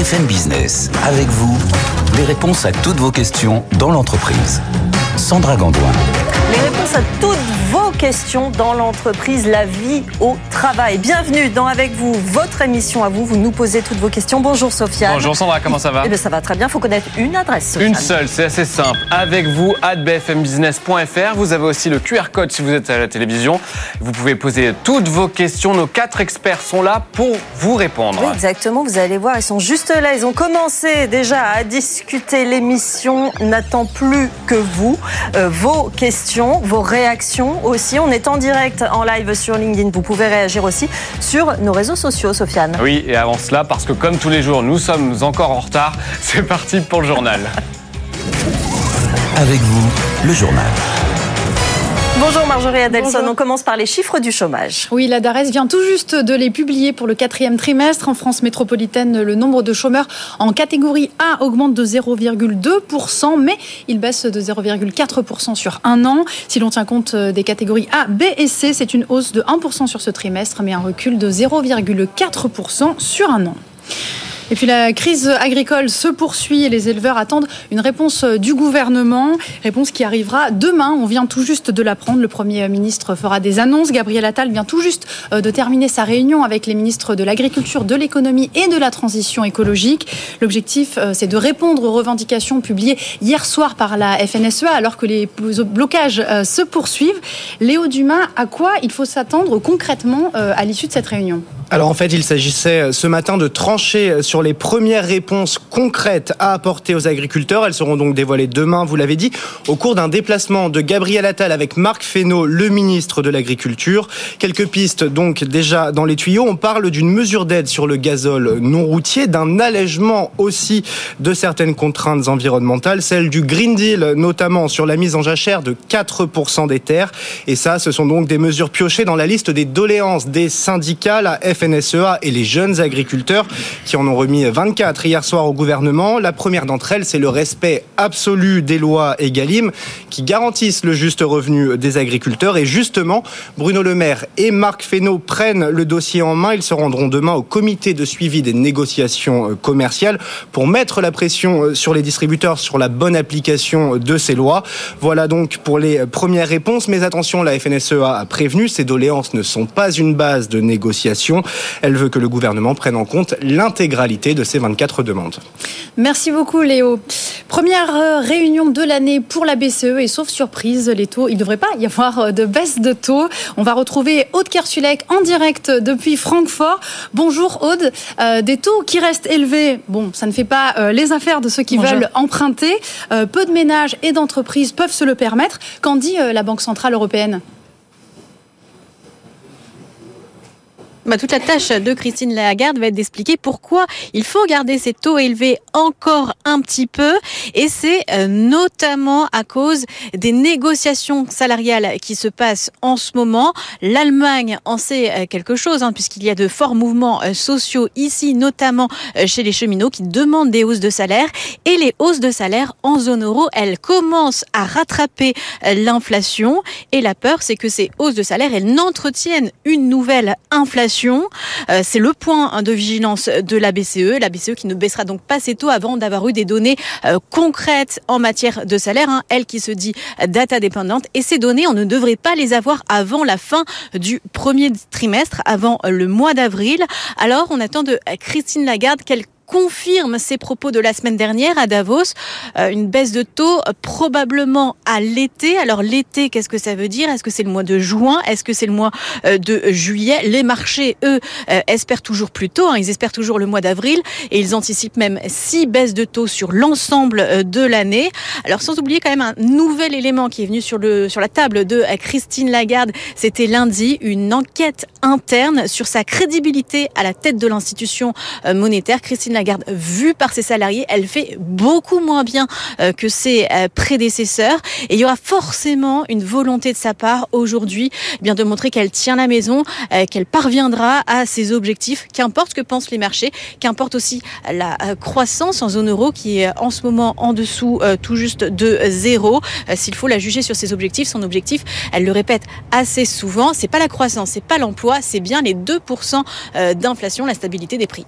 BFM Business. Avec vous, les réponses à toutes vos questions dans l'entreprise. Sandra Gandoin. Les réponses à toutes vos questions dans l'entreprise, la vie au travail. Bienvenue dans Avec vous, votre émission à vous. Vous nous posez toutes vos questions. Bonjour Sofiane. Bonjour Sandra, comment ça va ? Eh bien ça va très bien, il faut connaître une adresse. Sofiane. Une seule, c'est assez simple. Avec vous, @bfmbusiness.fr. Vous avez aussi le QR code si vous êtes à la télévision. Vous pouvez poser toutes vos questions. Nos quatre experts sont là pour vous répondre. Oui, exactement, vous allez voir, ils sont juste là. Ils ont commencé déjà à discuter. L'émission n'attend plus que vous. Vos questions, vos réactions aussi. On est en direct, en live sur LinkedIn. Vous pouvez réagir aussi sur nos réseaux sociaux, Sofiane. Oui, et avant cela, parce que comme tous les jours, nous sommes encore en retard. C'est parti pour le journal. Avec vous, le journal. Bonjour Marjorie Adelson. Bonjour. On commence par les chiffres du chômage. Oui, la DARES vient tout juste de les publier pour le 4e trimestre. En France métropolitaine, le nombre de chômeurs en catégorie A augmente de 0,2%, mais il baisse de 0,4% sur un an. Si l'on tient compte des catégories A, B et C, c'est une hausse de 1% sur ce trimestre, mais un recul de 0,4% sur un an. Et puis la crise agricole se poursuit et les éleveurs attendent une réponse du gouvernement, réponse qui arrivera demain. On vient tout juste de l'apprendre. Le Premier ministre fera des annonces. Gabriel Attal vient tout juste de terminer sa réunion avec les ministres de l'Agriculture, de l'Économie et de la Transition écologique. L'objectif, c'est de répondre aux revendications publiées hier soir par la FNSEA alors que les blocages se poursuivent. Léo Dumas, à quoi il faut s'attendre concrètement à l'issue de cette réunion ? Alors en fait, il s'agissait ce matin de trancher sur les premières réponses concrètes à apporter aux agriculteurs. Elles seront donc dévoilées demain, vous l'avez dit, au cours d'un déplacement de Gabriel Attal avec Marc Fesneau, le ministre de l'Agriculture. Quelques pistes donc déjà dans les tuyaux. On parle d'une mesure d'aide sur le gazole non routier, d'un allègement aussi de certaines contraintes environnementales, celle du Green Deal notamment sur la mise en jachère de 4% des terres. Et ça, ce sont donc des mesures piochées dans la liste des doléances des syndicats, la FNSEA et les jeunes agriculteurs qui en ont remis 24 hier soir au gouvernement. La première d'entre elles, c'est le respect absolu des lois Egalim qui garantissent le juste revenu des agriculteurs. Et justement, Bruno Le Maire et Marc Fesneau prennent le dossier en main. Ils se rendront demain au comité de suivi des négociations commerciales pour mettre la pression sur les distributeurs sur la bonne application de ces lois. Voilà donc pour les premières réponses. Mais attention, la FNSEA a prévenu, ces doléances ne sont pas une base de négociation. Elle veut que le gouvernement prenne en compte l'intégralité de ces 24 demandes. Merci beaucoup Léo. Première réunion de l'année pour la BCE et sauf surprise, les taux, il ne devrait pas y avoir de baisse de taux. On va retrouver Aude Kersulec en direct depuis Francfort. Bonjour Aude. Des taux qui restent élevés, bon, ça ne fait pas les affaires de ceux qui veulent emprunter. Peu de ménages et d'entreprises peuvent se le permettre. Qu'en dit la Banque Centrale Européenne ? Toute la tâche de Christine Lagarde va être d'expliquer pourquoi il faut garder ces taux élevés encore un petit peu. Et c'est notamment à cause des négociations salariales qui se passent en ce moment. L'Allemagne en sait quelque chose, puisqu'il y a de forts mouvements sociaux ici, notamment chez les cheminots qui demandent des hausses de salaire. Et les hausses de salaire en zone euro, elles commencent à rattraper l'inflation. Et la peur, c'est que ces hausses de salaire, elles n'entretiennent une nouvelle inflation. C'est le point de vigilance de la BCE. La BCE qui ne baissera donc pas ses taux avant d'avoir eu des données concrètes en matière de salaire. Elle qui se dit data dépendante. Et ces données, on ne devrait pas les avoir avant la fin du premier trimestre, avant le mois d'avril. Alors, on attend de Christine Lagarde qu'elle confirme ses propos de la semaine dernière à Davos, une baisse de taux probablement à l'été. Alors l'été, qu'est-ce que ça veut dire ? Est-ce que c'est le mois de juin ? Est-ce que c'est le mois de juillet ? Les marchés, eux, espèrent toujours plus tôt, ils espèrent toujours le mois d'avril et ils anticipent même 6 baisses de taux sur l'ensemble de l'année. Alors sans oublier quand même un nouvel élément qui est venu sur la table de Christine Lagarde, c'était lundi, une enquête interne sur sa crédibilité à la tête de l'institution monétaire. Christine Lagarde, vue par ses salariés, elle fait beaucoup moins bien que ses prédécesseurs. Et il y aura forcément une volonté de sa part aujourd'hui de montrer qu'elle tient la maison, qu'elle parviendra à ses objectifs, qu'importe ce que pensent les marchés, qu'importe aussi la croissance en zone euro qui est en ce moment en dessous tout juste de zéro. S'il faut la juger sur ses objectifs, son objectif, elle le répète assez souvent, c'est pas la croissance, c'est pas l'emploi, c'est bien les 2% d'inflation, la stabilité des prix.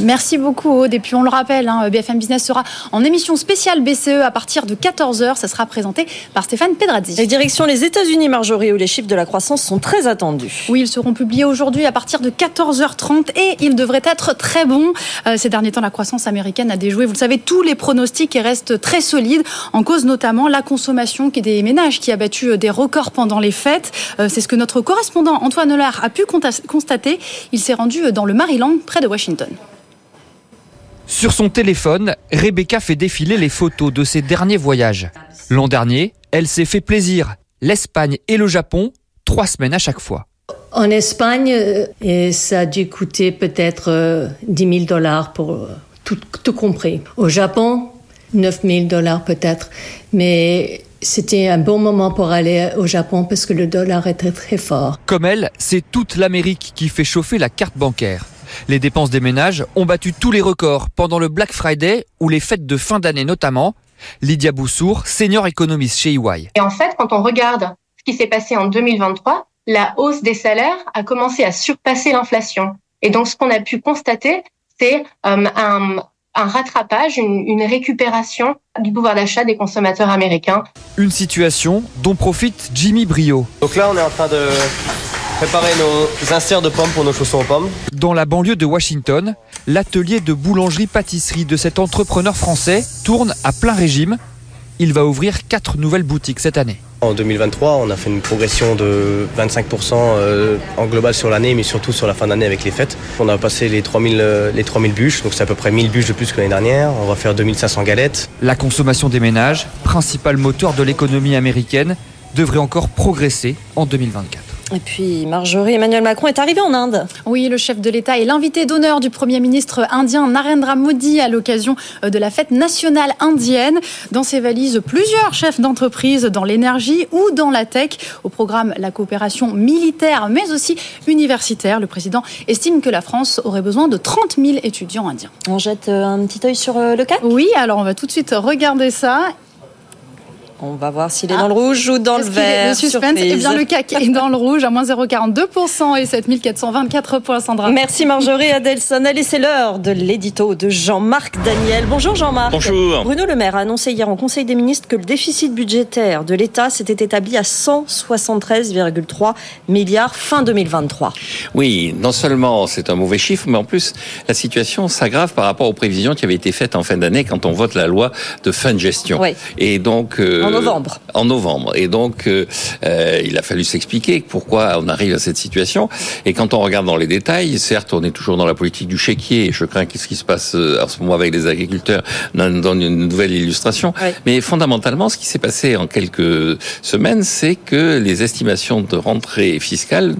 Merci beaucoup, Aude. Et puis, on le rappelle, hein, BFM Business sera en émission spéciale BCE à partir de 14h. Ça sera présenté par Stéphane Pedrazzi. Et direction les États-Unis, Marjorie, où les chiffres de la croissance sont très attendus. Oui, ils seront publiés aujourd'hui à partir de 14h30 et ils devraient être très bons. Ces derniers temps, la croissance américaine a déjoué, vous le savez, tous les pronostics et reste très solide, en cause notamment la consommation des ménages qui a battu des records pendant les fêtes. C'est ce que notre correspondant Antoine Poincaré a pu constater. Il s'est rendu dans le Maryland, près de Washington. Sur son téléphone, Rebecca fait défiler les photos de ses derniers voyages. L'an dernier, elle s'est fait plaisir. L'Espagne et le Japon, 3 semaines à chaque fois. En Espagne, et ça a dû coûter peut-être $10,000 pour tout compris. Au Japon, $9,000 peut-être. Mais c'était un bon moment pour aller au Japon parce que le dollar était très fort. Comme elle, c'est toute l'Amérique qui fait chauffer la carte bancaire. Les dépenses des ménages ont battu tous les records pendant le Black Friday ou les fêtes de fin d'année notamment. Lydia Boussour, senior économiste chez EY. Et en fait, quand on regarde ce qui s'est passé en 2023, la hausse des salaires a commencé à surpasser l'inflation. Et donc, ce qu'on a pu constater, c'est un rattrapage, une récupération du pouvoir d'achat des consommateurs américains. Une situation dont profite Jimmy Brio. Donc là, on est en train de préparer nos inserts de pommes pour nos chaussons aux pommes. Dans la banlieue de Washington, l'atelier de boulangerie-pâtisserie de cet entrepreneur français tourne à plein régime. Il va ouvrir 4 nouvelles boutiques cette année. En 2023, on a fait une progression de 25% en global sur l'année, mais surtout sur la fin d'année avec les fêtes. On a passé les 3000 bûches, donc c'est à peu près 1000 bûches de plus que l'année dernière. On va faire 2500 galettes. La consommation des ménages, principal moteur de l'économie américaine, devrait encore progresser en 2024. Et puis Marjorie, Emmanuel Macron est arrivé en Inde. Oui, le chef de l'État est l'invité d'honneur du Premier ministre indien Narendra Modi à l'occasion de la fête nationale indienne. Dans ses valises, plusieurs chefs d'entreprise dans l'énergie ou dans la tech. Au programme, la coopération militaire mais aussi universitaire. Le président estime que la France aurait besoin de 30 000 étudiants indiens. On jette un petit œil sur le CAC ? Oui, alors on va tout de suite regarder ça. On va voir s'il est dans le rouge ou dans le vert. Le suspense, et bien le CAC est dans le rouge à moins 0,42% et 7424 points, Sandra. Merci Marjorie Adelson. Allez, c'est l'heure de l'édito de Jean-Marc Daniel. Bonjour Jean-Marc. Bonjour. Bruno Le Maire a annoncé hier en Conseil des ministres que le déficit budgétaire de l'État s'était établi à 173,3 milliards fin 2023. Oui, non seulement c'est un mauvais chiffre, mais en plus la situation s'aggrave par rapport aux prévisions qui avaient été faites en fin d'année quand on vote la loi de fin de gestion. Oui. Et donc En novembre. Et donc, il a fallu s'expliquer pourquoi on arrive à cette situation. Et quand on regarde dans les détails, certes, on est toujours dans la politique du chéquier. Et je crains qu'est-ce qui se passe en ce moment avec les agriculteurs dans une nouvelle illustration. Oui. Mais fondamentalement, ce qui s'est passé en quelques semaines, c'est que les estimations de rentrée fiscale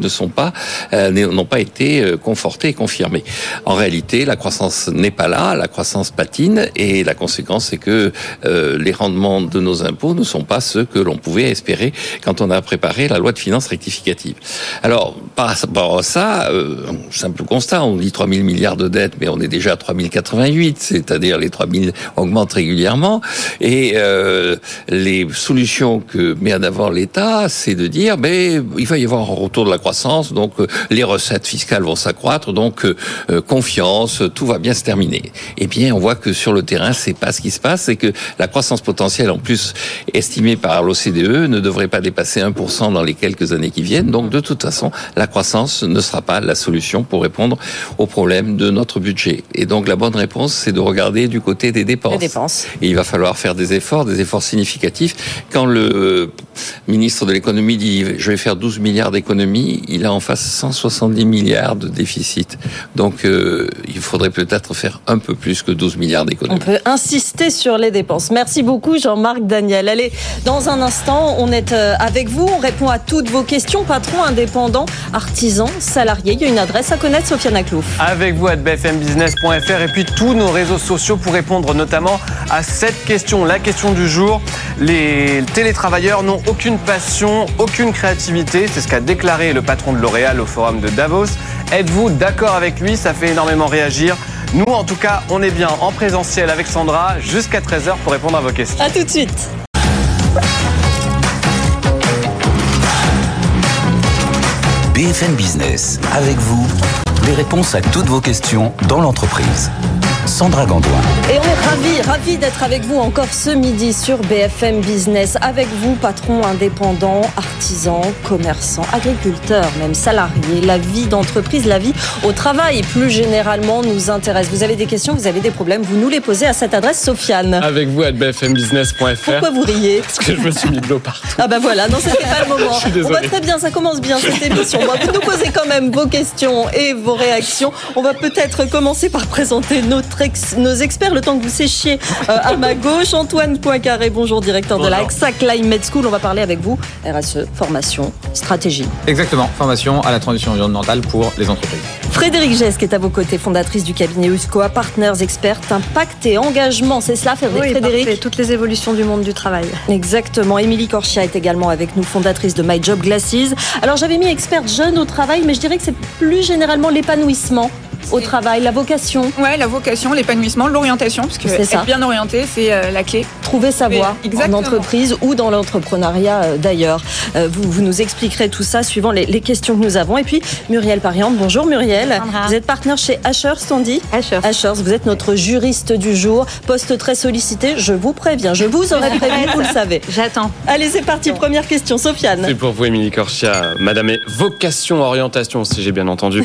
n'ont pas été confortées et confirmées. En réalité, la croissance n'est pas là. La croissance patine. Et la conséquence, c'est que les rendements de nos impôts ne sont pas ceux que l'on pouvait espérer quand on a préparé la loi de finances rectificative. Alors, par rapport à ça, simple constat, on dit 3 000 milliards de dettes, mais on est déjà à 3 088, c'est-à-dire les 3 000 augmentent régulièrement, et les solutions que met en avant l'État, c'est de dire, il va y avoir un retour de la croissance, donc les recettes fiscales vont s'accroître, donc confiance, tout va bien se terminer. Eh bien, on voit que sur le terrain, c'est pas ce qui se passe, c'est que la croissance potentielle, en plus, estimée par l'OCDE, ne devrait pas dépasser 1% dans les quelques années qui viennent. Donc, de toute façon, la croissance ne sera pas la solution pour répondre aux problèmes de notre budget. Et donc, la bonne réponse, c'est de regarder du côté des dépenses. Et il va falloir faire des efforts significatifs. Quand le ministre de l'économie dit « je vais faire 12 milliards d'économies », il a en face 170 milliards de déficit. Donc, il faudrait peut-être faire un peu plus que 12 milliards d'économies. On peut insister sur les dépenses. Merci beaucoup, Jean-Marc Daniel. Allez, dans un instant, on est avec vous. On répond à toutes vos questions. Patrons, indépendants, artisans, salariés. Il y a une adresse à connaître, Sofiane Aklouf. Avec vous, à bfmbusiness.fr et puis tous nos réseaux sociaux pour répondre notamment à cette question. La question du jour, les télétravailleurs n'ont aucune passion, aucune créativité. C'est ce qu'a déclaré le patron de L'Oréal au forum de Davos. Êtes-vous d'accord avec lui ? Ça fait énormément réagir. Nous, en tout cas, on est bien en présentiel avec Sandra jusqu'à 13h pour répondre à vos questions. À tout de suite. BFM Business, avec vous, des réponses à toutes vos questions dans l'entreprise. Sandra Gandoin. Et on est ravis d'être avec vous encore ce midi sur BFM Business. Avec vous, patrons indépendants, artisans, commerçants, agriculteurs, même salariés, la vie d'entreprise, la vie au travail, plus généralement, nous intéresse. Vous avez des questions, vous avez des problèmes, vous nous les posez à cette adresse, Sofiane. Avec vous, à bfmbusiness.fr. Pourquoi vous riez ? Parce que je me suis mis de l'eau partout. Ah ben voilà, non, c'était pas le moment. Je suis désolé. On va très bien, ça commence bien cette émission. Vous nous posez quand même vos questions et vos réactions. On va peut-être commencer par présenter nos experts, le temps que vous séchiez à ma gauche. Antoine Poincaré, bonjour, directeur de la AXA Climate School. On va parler avec vous RSE, formation, stratégie. Exactement, formation à la transition environnementale pour les entreprises. Frédérique Jeske est à vos côtés, fondatrice du cabinet Uscoa, Partners, experte, impact et engagement. C'est cela, Frédérique ? Oui, toutes les évolutions du monde du travail. Exactement. Émilie Korchia est également avec nous, fondatrice de My Job Glasses. Alors, j'avais mis experte jeune au travail, mais je dirais que c'est plus généralement l'épanouissement au travail, la vocation. Ouais, la vocation, l'épanouissement, l'orientation, parce que être bien orienté, c'est la clé. Trouver sa voie en entreprise ou dans l'entrepreneuriat d'ailleurs. Vous nous expliquerez tout ça suivant les questions que nous avons. Et puis Muriel Pariente, bonjour Muriel. Sandra. Vous êtes partenaire chez Ashurst, on dit ? Ashurst, vous êtes notre juriste du jour, poste très sollicité, je vous préviens. Je vous aurais prévenu, vous le savez. J'attends. Allez, c'est parti, première question, Sofiane. C'est pour vous, Émilie Korchia, madame, et vocation, orientation, si j'ai bien entendu.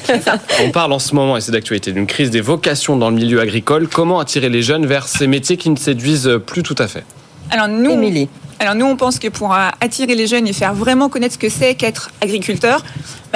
On parle en ce moment, et c'est d'actualité, d'une crise des vocations dans le milieu agricole. Comment attirer les jeunes vers ces métiers qui ne séduisent plus tout à fait ? Alors nous, on pense que pour attirer les jeunes et faire vraiment connaître ce que c'est qu'être agriculteur,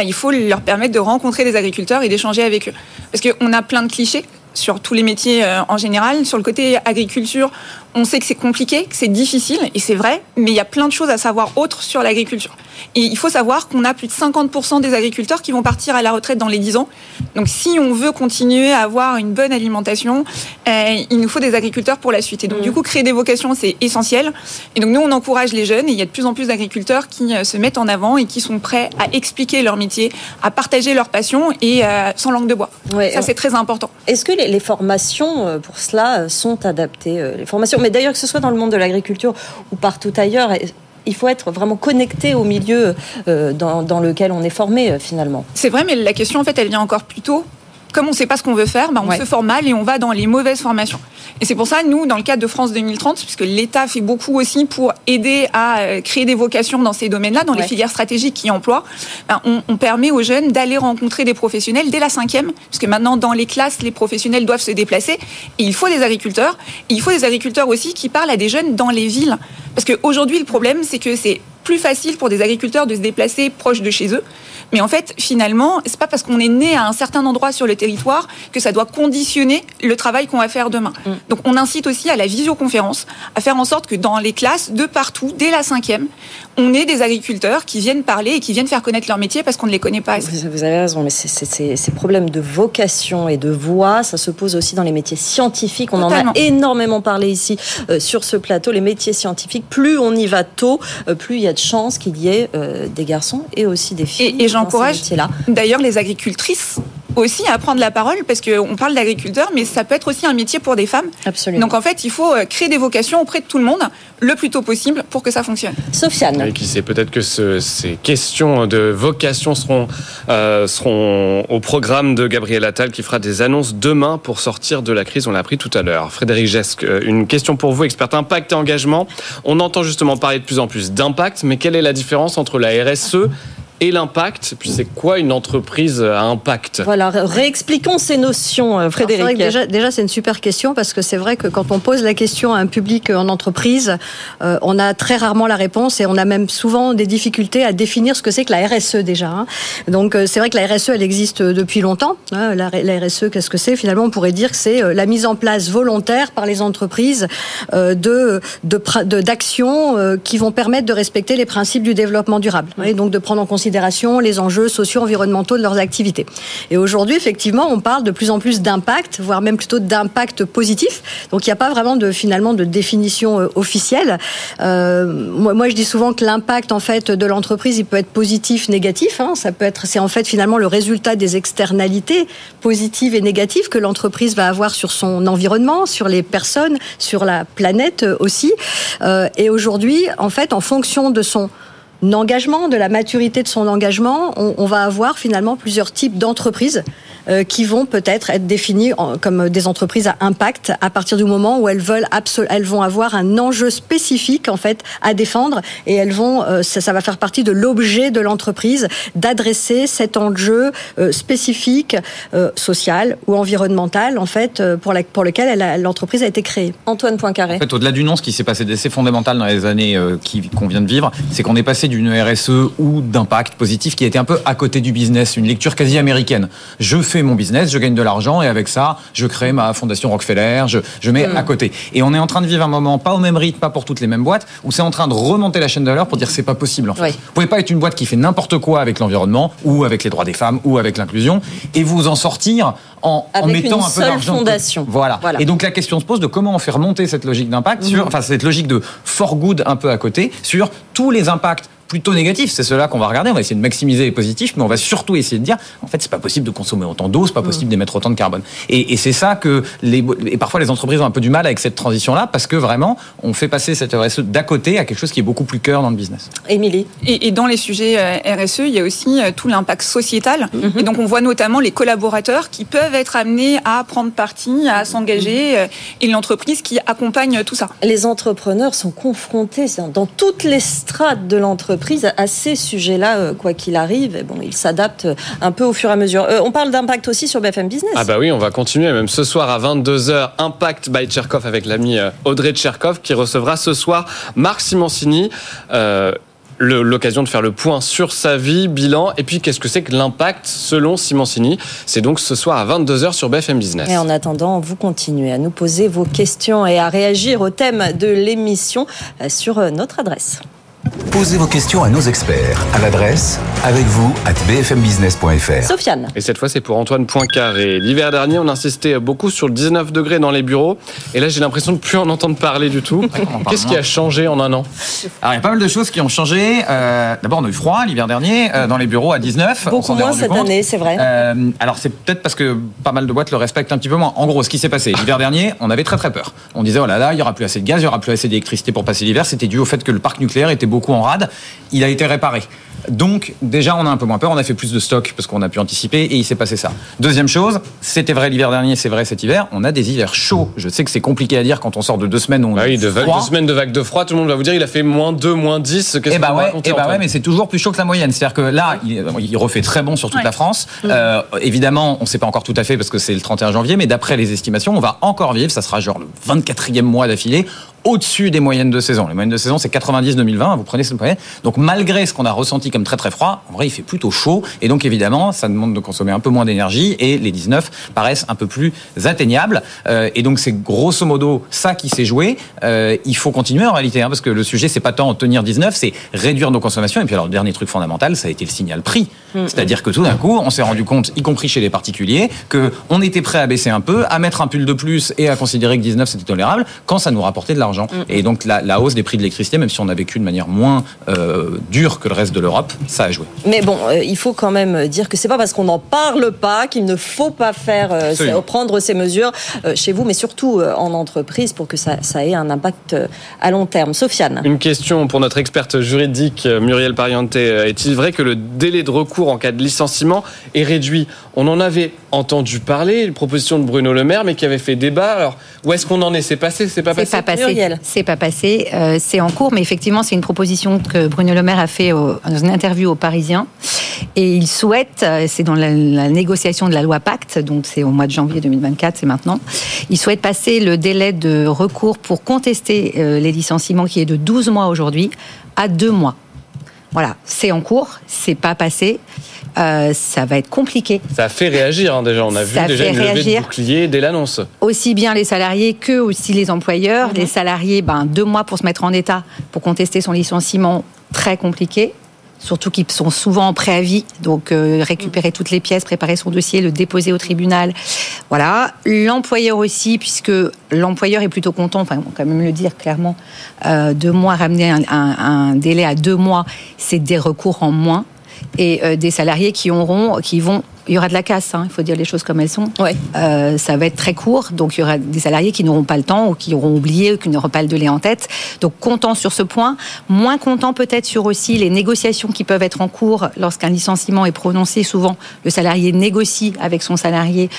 il faut leur permettre de rencontrer des agriculteurs et d'échanger avec eux. Parce qu'on a plein de clichés sur tous les métiers en général. Sur le côté agriculture, on sait que c'est compliqué, que c'est difficile, et c'est vrai, mais il y a plein de choses à savoir autres sur l'agriculture. Et il faut savoir qu'on a plus de 50% des agriculteurs qui vont partir à la retraite dans les 10 ans. Donc si on veut continuer à avoir une bonne alimentation, il nous faut des agriculteurs pour la suite. Et donc du coup, créer des vocations, c'est essentiel. Et donc nous, on encourage les jeunes, et il y a de plus en plus d'agriculteurs qui se mettent en avant et qui sont prêts à expliquer leur métier, à partager leur passion, et sans langue de bois. Ouais, ça, c'est très important. Est-ce que les formations pour cela sont adaptées, les formations, mais d'ailleurs que ce soit dans le monde de l'agriculture ou partout ailleurs, il faut être vraiment connecté au milieu dans lequel on est formé finalement. C'est vrai, mais la question en fait elle vient encore plus tôt. Comme on ne sait pas ce qu'on veut faire, on se forme mal et on va dans les mauvaises formations. Et c'est pour ça, nous, dans le cadre de France 2030, puisque l'État fait beaucoup aussi pour aider à créer des vocations dans ces domaines-là, dans les filières stratégiques qui emploient, on permet aux jeunes d'aller rencontrer des professionnels dès la 5e, puisque maintenant, dans les classes, les professionnels doivent se déplacer. Et il faut des agriculteurs. Et il faut des agriculteurs aussi qui parlent à des jeunes dans les villes. Parce qu'aujourd'hui, le problème, c'est que c'est plus facile pour des agriculteurs de se déplacer proche de chez eux. Mais en fait, finalement, c'est pas parce qu'on est né à un certain endroit sur le territoire que ça doit conditionner le travail qu'on va faire demain. Donc, on incite aussi à la visioconférence, à faire en sorte que dans les classes, de partout, dès la 5e, on ait des agriculteurs qui viennent parler et qui viennent faire connaître leur métier parce qu'on ne les connaît pas. Vous avez raison, mais ces problèmes de vocation et de voix, ça se pose aussi dans les métiers scientifiques. On en a énormément parlé ici sur ce plateau, les métiers scientifiques. Plus on y va tôt, plus il y a de chances qu'il y ait des garçons et aussi des filles. Et j'encourage d'ailleurs les agricultrices aussi à prendre la parole, parce qu'on parle d'agriculteurs, mais ça peut être aussi un métier pour des femmes. Absolument. Donc en fait, il faut créer des vocations auprès de tout le monde, le plus tôt possible, pour que ça fonctionne. Sofiane. Et qui sait, peut-être que ces questions de vocation seront au programme de Gabriel Attal, qui fera des annonces demain pour sortir de la crise, on l'a appris tout à l'heure. Frédérique Jeske, une question pour vous, experte impact et engagement. On entend justement parler de plus en plus d'impact, mais quelle est la différence entre la RSE et l'impact, puis c'est quoi une entreprise à impact ? Voilà, réexpliquons ces notions, Frédérique. Alors, c'est vrai que déjà, c'est une super question, parce que c'est vrai que quand on pose la question à un public en entreprise, on a très rarement la réponse, et on a même souvent des difficultés à définir ce que c'est que la RSE déjà. Donc c'est vrai que la RSE, elle existe depuis longtemps. La RSE, qu'est-ce que c'est ? Finalement, on pourrait dire que c'est la mise en place volontaire par les entreprises d'actions qui vont permettre de respecter les principes du développement durable, et donc de prendre en considération les enjeux socio-environnementaux de leurs activités. Et aujourd'hui, effectivement, on parle de plus en plus d'impact, voire même plutôt d'impact positif. Donc, il n'y a pas vraiment de définition officielle. Moi, je dis souvent que l'impact, en fait, de l'entreprise, il peut être positif, négatif. Ça peut être, c'est en fait finalement le résultat des externalités positives et négatives que l'entreprise va avoir sur son environnement, sur les personnes, sur la planète aussi. Et aujourd'hui, en fait, en fonction de son engagement, de la maturité de son engagement, on va avoir finalement plusieurs types d'entreprises qui vont peut-être être définies comme des entreprises à impact à partir du moment où elles vont avoir un enjeu spécifique en fait à défendre, et elles vont ça va faire partie de l'objet de l'entreprise d'adresser cet enjeu spécifique social ou environnemental en fait pour lequel l'entreprise a été créée. Antoine Poincaré. En fait, au-delà du nom, ce qui s'est passé d'essai fondamental dans les années qu'on vient de vivre, c'est qu'on est passé d'une RSE ou d'impact positif qui était un peu à côté du business, une lecture quasi américaine. Je fais mon business, je gagne de l'argent et avec ça, je crée ma fondation Rockefeller, je mets à côté. Et on est en train de vivre un moment, pas au même rythme, pas pour toutes les mêmes boîtes, où c'est en train de remonter la chaîne de valeur pour dire c'est pas possible en fait. Oui. Vous pouvez pas être une boîte qui fait n'importe quoi avec l'environnement ou avec les droits des femmes ou avec l'inclusion et vous en sortir en mettant un peu d'argent. Fondation. Voilà. Et donc la question se pose de comment on fait remonter cette logique d'impact sur, enfin cette logique de for good un peu à côté sur tous les impacts plutôt négatifs. C'est cela qu'on va regarder. On va essayer de maximiser les positifs, mais on va surtout essayer de dire en fait c'est pas possible de consommer autant d'eau, c'est pas possible d'émettre autant de carbone. Et c'est ça que et parfois les entreprises ont un peu du mal avec cette transition-là parce que vraiment on fait passer cette RSE d'à côté à quelque chose qui est beaucoup plus cœur dans le business. Émilie. Et dans les sujets RSE, il y a aussi tout l'impact sociétal. Mm-hmm. Et donc on voit notamment les collaborateurs qui peuvent être amenés à prendre parti, à s'engager, et l'entreprise qui accompagne tout ça. Les entrepreneurs sont confrontés dans toutes les strates de l'entreprise à ces sujets-là, quoi qu'il arrive. Et bon, ils s'adaptent un peu au fur et à mesure. On parle d'impact aussi sur BFM Business. Ah bah oui, on va continuer. Même ce soir à 22h, Impact by Tcherkov avec l'ami Audrey Tcherkov qui recevra ce soir Marc Simoncini. L'occasion de faire le point sur sa vie, bilan, et puis qu'est-ce que c'est que l'impact selon Simoncini. C'est donc ce soir à 22h sur BFM Business. Et en attendant, vous continuez à nous poser vos questions et à réagir au thème de l'émission sur notre adresse. Posez vos questions à nos experts à l'adresse avecvous@bfmbusiness.fr. Sofiane. Et cette fois, c'est pour Antoine Poincaré. L'hiver dernier, on insistait beaucoup sur le 19 degrés dans les bureaux. Et là, j'ai l'impression de ne plus en entendre parler du tout. Qu'est-ce qui a changé en un an ? Alors, il y a pas mal de choses qui ont changé. D'abord, on a eu froid l'hiver dernier dans les bureaux à 19. Beaucoup moins cette année, c'est vrai. Alors, c'est peut-être parce que pas mal de boîtes le respectent un petit peu moins. En gros, ce qui s'est passé l'hiver dernier, on avait très très peur. On disait, oh là là, il n'y aura plus assez de gaz, il n'y aura plus assez d'électricité pour passer l'hiver. C'était dû au fait que le parc nucléaire était beaucoup en rade, il a été réparé. Donc, déjà, on a un peu moins peur, on a fait plus de stock parce qu'on a pu anticiper et il s'est passé ça. Deuxième chose, c'était vrai l'hiver dernier, c'est vrai cet hiver, on a des hivers chauds. Je sais que c'est compliqué à dire quand on sort de 2 semaines où on a froid. 2 semaines de vagues de froid, tout le monde va vous dire il a fait -2, -10, qu'est-ce qu'on va raconter ? Eh ben ouais, mais c'est toujours plus chaud que la moyenne. C'est-à-dire que là, il refait très bon sur toute la France. Évidemment, on ne sait pas encore tout à fait parce que c'est le 31 janvier, mais d'après les estimations, on va encore vivre, ça sera genre le 24e mois d'affilée, au-dessus des moyennes de saison. Les moyennes de saison, c'est 90-2020, vous prenez cette moyenne. Donc, malgré ce qu'on a ressenti comme très très froid, en vrai, il fait plutôt chaud. Et donc, évidemment, ça demande de consommer un peu moins d'énergie et les 19 paraissent un peu plus atteignables. Et donc, c'est grosso modo ça qui s'est joué. Il faut continuer en réalité, parce que le sujet, c'est pas tant en tenir 19, c'est réduire nos consommations. Et puis, alors, le dernier truc fondamental, ça a été le signal prix. C'est-à-dire que tout d'un coup, on s'est rendu compte, y compris chez les particuliers, qu'on était prêt à baisser un peu, à mettre un pull de plus et à considérer que 19 c'était tolérable quand ça nous rapportait de l'argent. Et donc la hausse des prix de l'électricité, même si on a vécu de manière moins dure que le reste de l'Europe, ça a joué. Mais bon, il faut quand même dire que c'est pas parce qu'on n'en parle pas qu'il ne faut pas faire prendre ces mesures chez vous, mais surtout en entreprise pour que ça ait un impact à long terme. Sofiane. Une question pour notre experte juridique Muriel Pariente. Est-il vrai que le délai de recours en cas de licenciement est réduit ? On en avait entendu parler, une proposition de Bruno Le Maire, mais qui avait fait débat. Alors, où est-ce qu'on en est ? C'est pas passé. Muriel. C'est pas passé, c'est en cours, mais effectivement, c'est une proposition que Bruno Le Maire a fait dans une interview aux Parisiens. Et il souhaite, c'est dans la négociation de la loi Pacte, donc c'est au mois de janvier 2024, c'est maintenant, il souhaite passer le délai de recours pour contester les licenciements, qui est de 12 mois aujourd'hui, à 2 mois. Voilà, c'est en cours, c'est pas passé. Ça va être compliqué. Ça fait réagir, déjà. On a vu déjà une levée de bouclier dès l'annonce. Aussi bien les salariés que aussi les employeurs. Les salariés, 2 mois pour se mettre en état, pour contester son licenciement, très compliqué. Surtout qu'ils sont souvent en préavis, donc récupérer toutes les pièces, préparer son dossier, le déposer au tribunal. Voilà. L'employeur aussi, puisque l'employeur est plutôt content, enfin, on va quand même le dire clairement, 2 mois, ramener un délai à 2 mois, c'est des recours en moins. et des salariés il y aura de la casse, il faut dire les choses comme elles sont. Ouais. Ça va être très court, donc il y aura des salariés qui n'auront pas le temps, ou qui auront oublié, ou qui n'auront pas le nez en tête. Donc content sur ce point, moins content peut-être sur aussi les négociations qui peuvent être en cours lorsqu'un licenciement est prononcé. Souvent, le salarié négocie avec son salarié.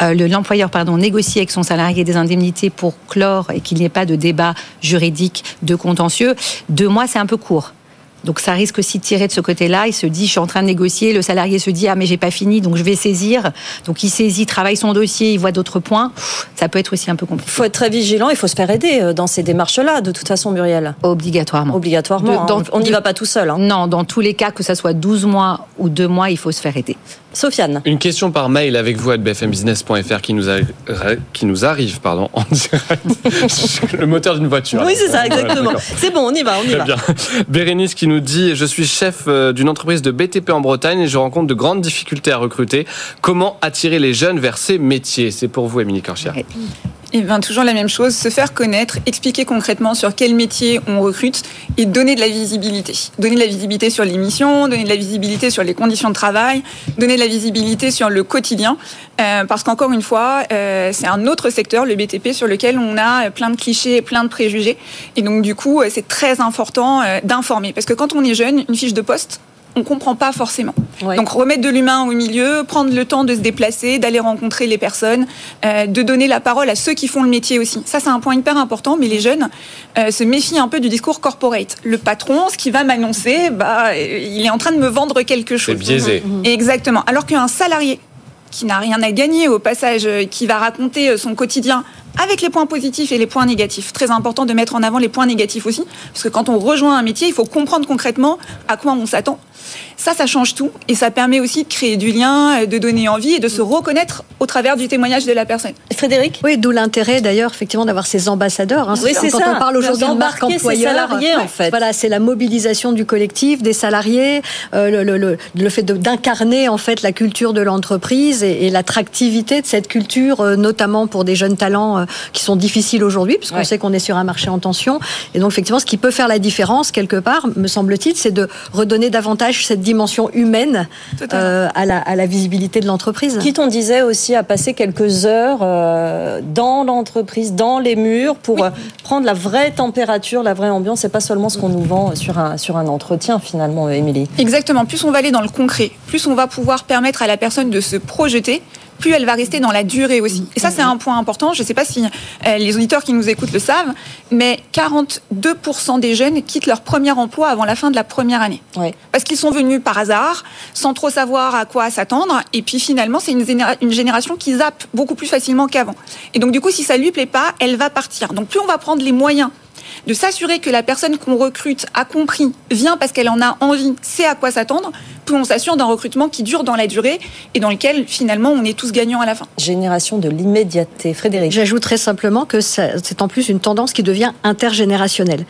L'employeur négocie avec son salarié des indemnités pour clore et qu'il n'y ait pas de débat juridique de contentieux. 2 mois, c'est un peu court. Donc ça risque aussi de tirer de ce côté-là. Il se dit, je suis en train de négocier. Le salarié se dit, ah mais j'ai pas fini, donc je vais saisir. Donc il saisit, travaille son dossier, il voit d'autres points. Ça peut être aussi un peu compliqué. Il faut être très vigilant, il faut se faire aider dans ces démarches-là, de toute façon, Muriel. Obligatoirement. On n'y va pas tout seul. Non, dans tous les cas, que ça soit 12 mois ou 2 mois, il faut se faire aider. Sofiane. Une question par mail avec vous à bfmbusiness.fr qui nous arrive, en direct. Le moteur d'une voiture. Oui, c'est ça, exactement. Voilà, c'est bon, on y va. Très bien. Bérénice qui nous dit « Je suis chef d'une entreprise de BTP en Bretagne et je rencontre de grandes difficultés à recruter. Comment attirer les jeunes vers ces métiers ?» C'est pour vous, Émilie Korchia. Ouais. Eh bien, toujours la même chose, se faire connaître, expliquer concrètement sur quel métier on recrute et donner de la visibilité. Donner de la visibilité sur les missions, donner de la visibilité sur les conditions de travail, donner de la visibilité sur le quotidien. Parce qu'encore une fois, c'est un autre secteur, le BTP, sur lequel on a plein de clichés, plein de préjugés. Et donc, du coup, c'est très important d'informer. Parce que quand on est jeune, une fiche de poste, on ne comprend pas forcément. Ouais. Donc remettre de l'humain au milieu, prendre le temps de se déplacer, d'aller rencontrer les personnes, de donner la parole à ceux qui font le métier aussi. Ça, c'est un point hyper important, mais les jeunes se méfient un peu du discours corporate. Le patron, ce qu'il va m'annoncer, il est en train de me vendre quelque chose. C'est biaisé. Exactement. Alors qu'un salarié qui n'a rien à gagner au passage, qui va raconter son quotidien avec les points positifs et les points négatifs. Très important de mettre en avant les points négatifs aussi, parce que quand on rejoint un métier, il faut comprendre concrètement à quoi on s'attend. Ça change tout, et ça permet aussi de créer du lien, de donner envie et de se reconnaître au travers du témoignage de la personne. Frédérique ? Oui, d'où l'intérêt d'ailleurs, effectivement, d'avoir ces ambassadeurs. Hein. Oui, c'est ça. Quand on parle aujourd'hui de marque employeur, ces salariés, en fait. Voilà, c'est la mobilisation du collectif, des salariés, le fait d'incarner en fait la culture de l'entreprise et l'attractivité de cette culture, notamment pour des jeunes talents qui sont difficiles aujourd'hui, puisqu'on sait qu'on est sur un marché en tension. Et donc, effectivement, ce qui peut faire la différence, quelque part, me semble-t-il, c'est de redonner davantage cette dimension humaine à la visibilité de l'entreprise. Quitte, on disait aussi, à passer quelques heures dans l'entreprise, dans les murs, pour prendre la vraie température, la vraie ambiance, et pas seulement ce qu'on nous vend sur un entretien, finalement, Émilie. Exactement. Plus on va aller dans le concret, plus on va pouvoir permettre à la personne de se projeter, plus elle va rester dans la durée aussi. Et ça, c'est un point important. Je ne sais pas si les auditeurs qui nous écoutent le savent, mais 42% des jeunes quittent leur premier emploi avant la fin de la première année. Oui. Parce qu'ils sont venus par hasard, sans trop savoir à quoi s'attendre. Et puis finalement, c'est une génération qui zappe beaucoup plus facilement qu'avant. Et donc du coup, si ça ne lui plaît pas, elle va partir. Donc plus on va prendre les moyens de s'assurer que la personne qu'on recrute a compris, vient parce qu'elle en a envie, sait à quoi s'attendre, puis on s'assure d'un recrutement qui dure dans la durée et dans lequel, finalement, on est tous gagnants à la fin. Génération de l'immédiateté. Frédérique. J'ajouterais simplement que c'est en plus une tendance qui devient intergénérationnelle.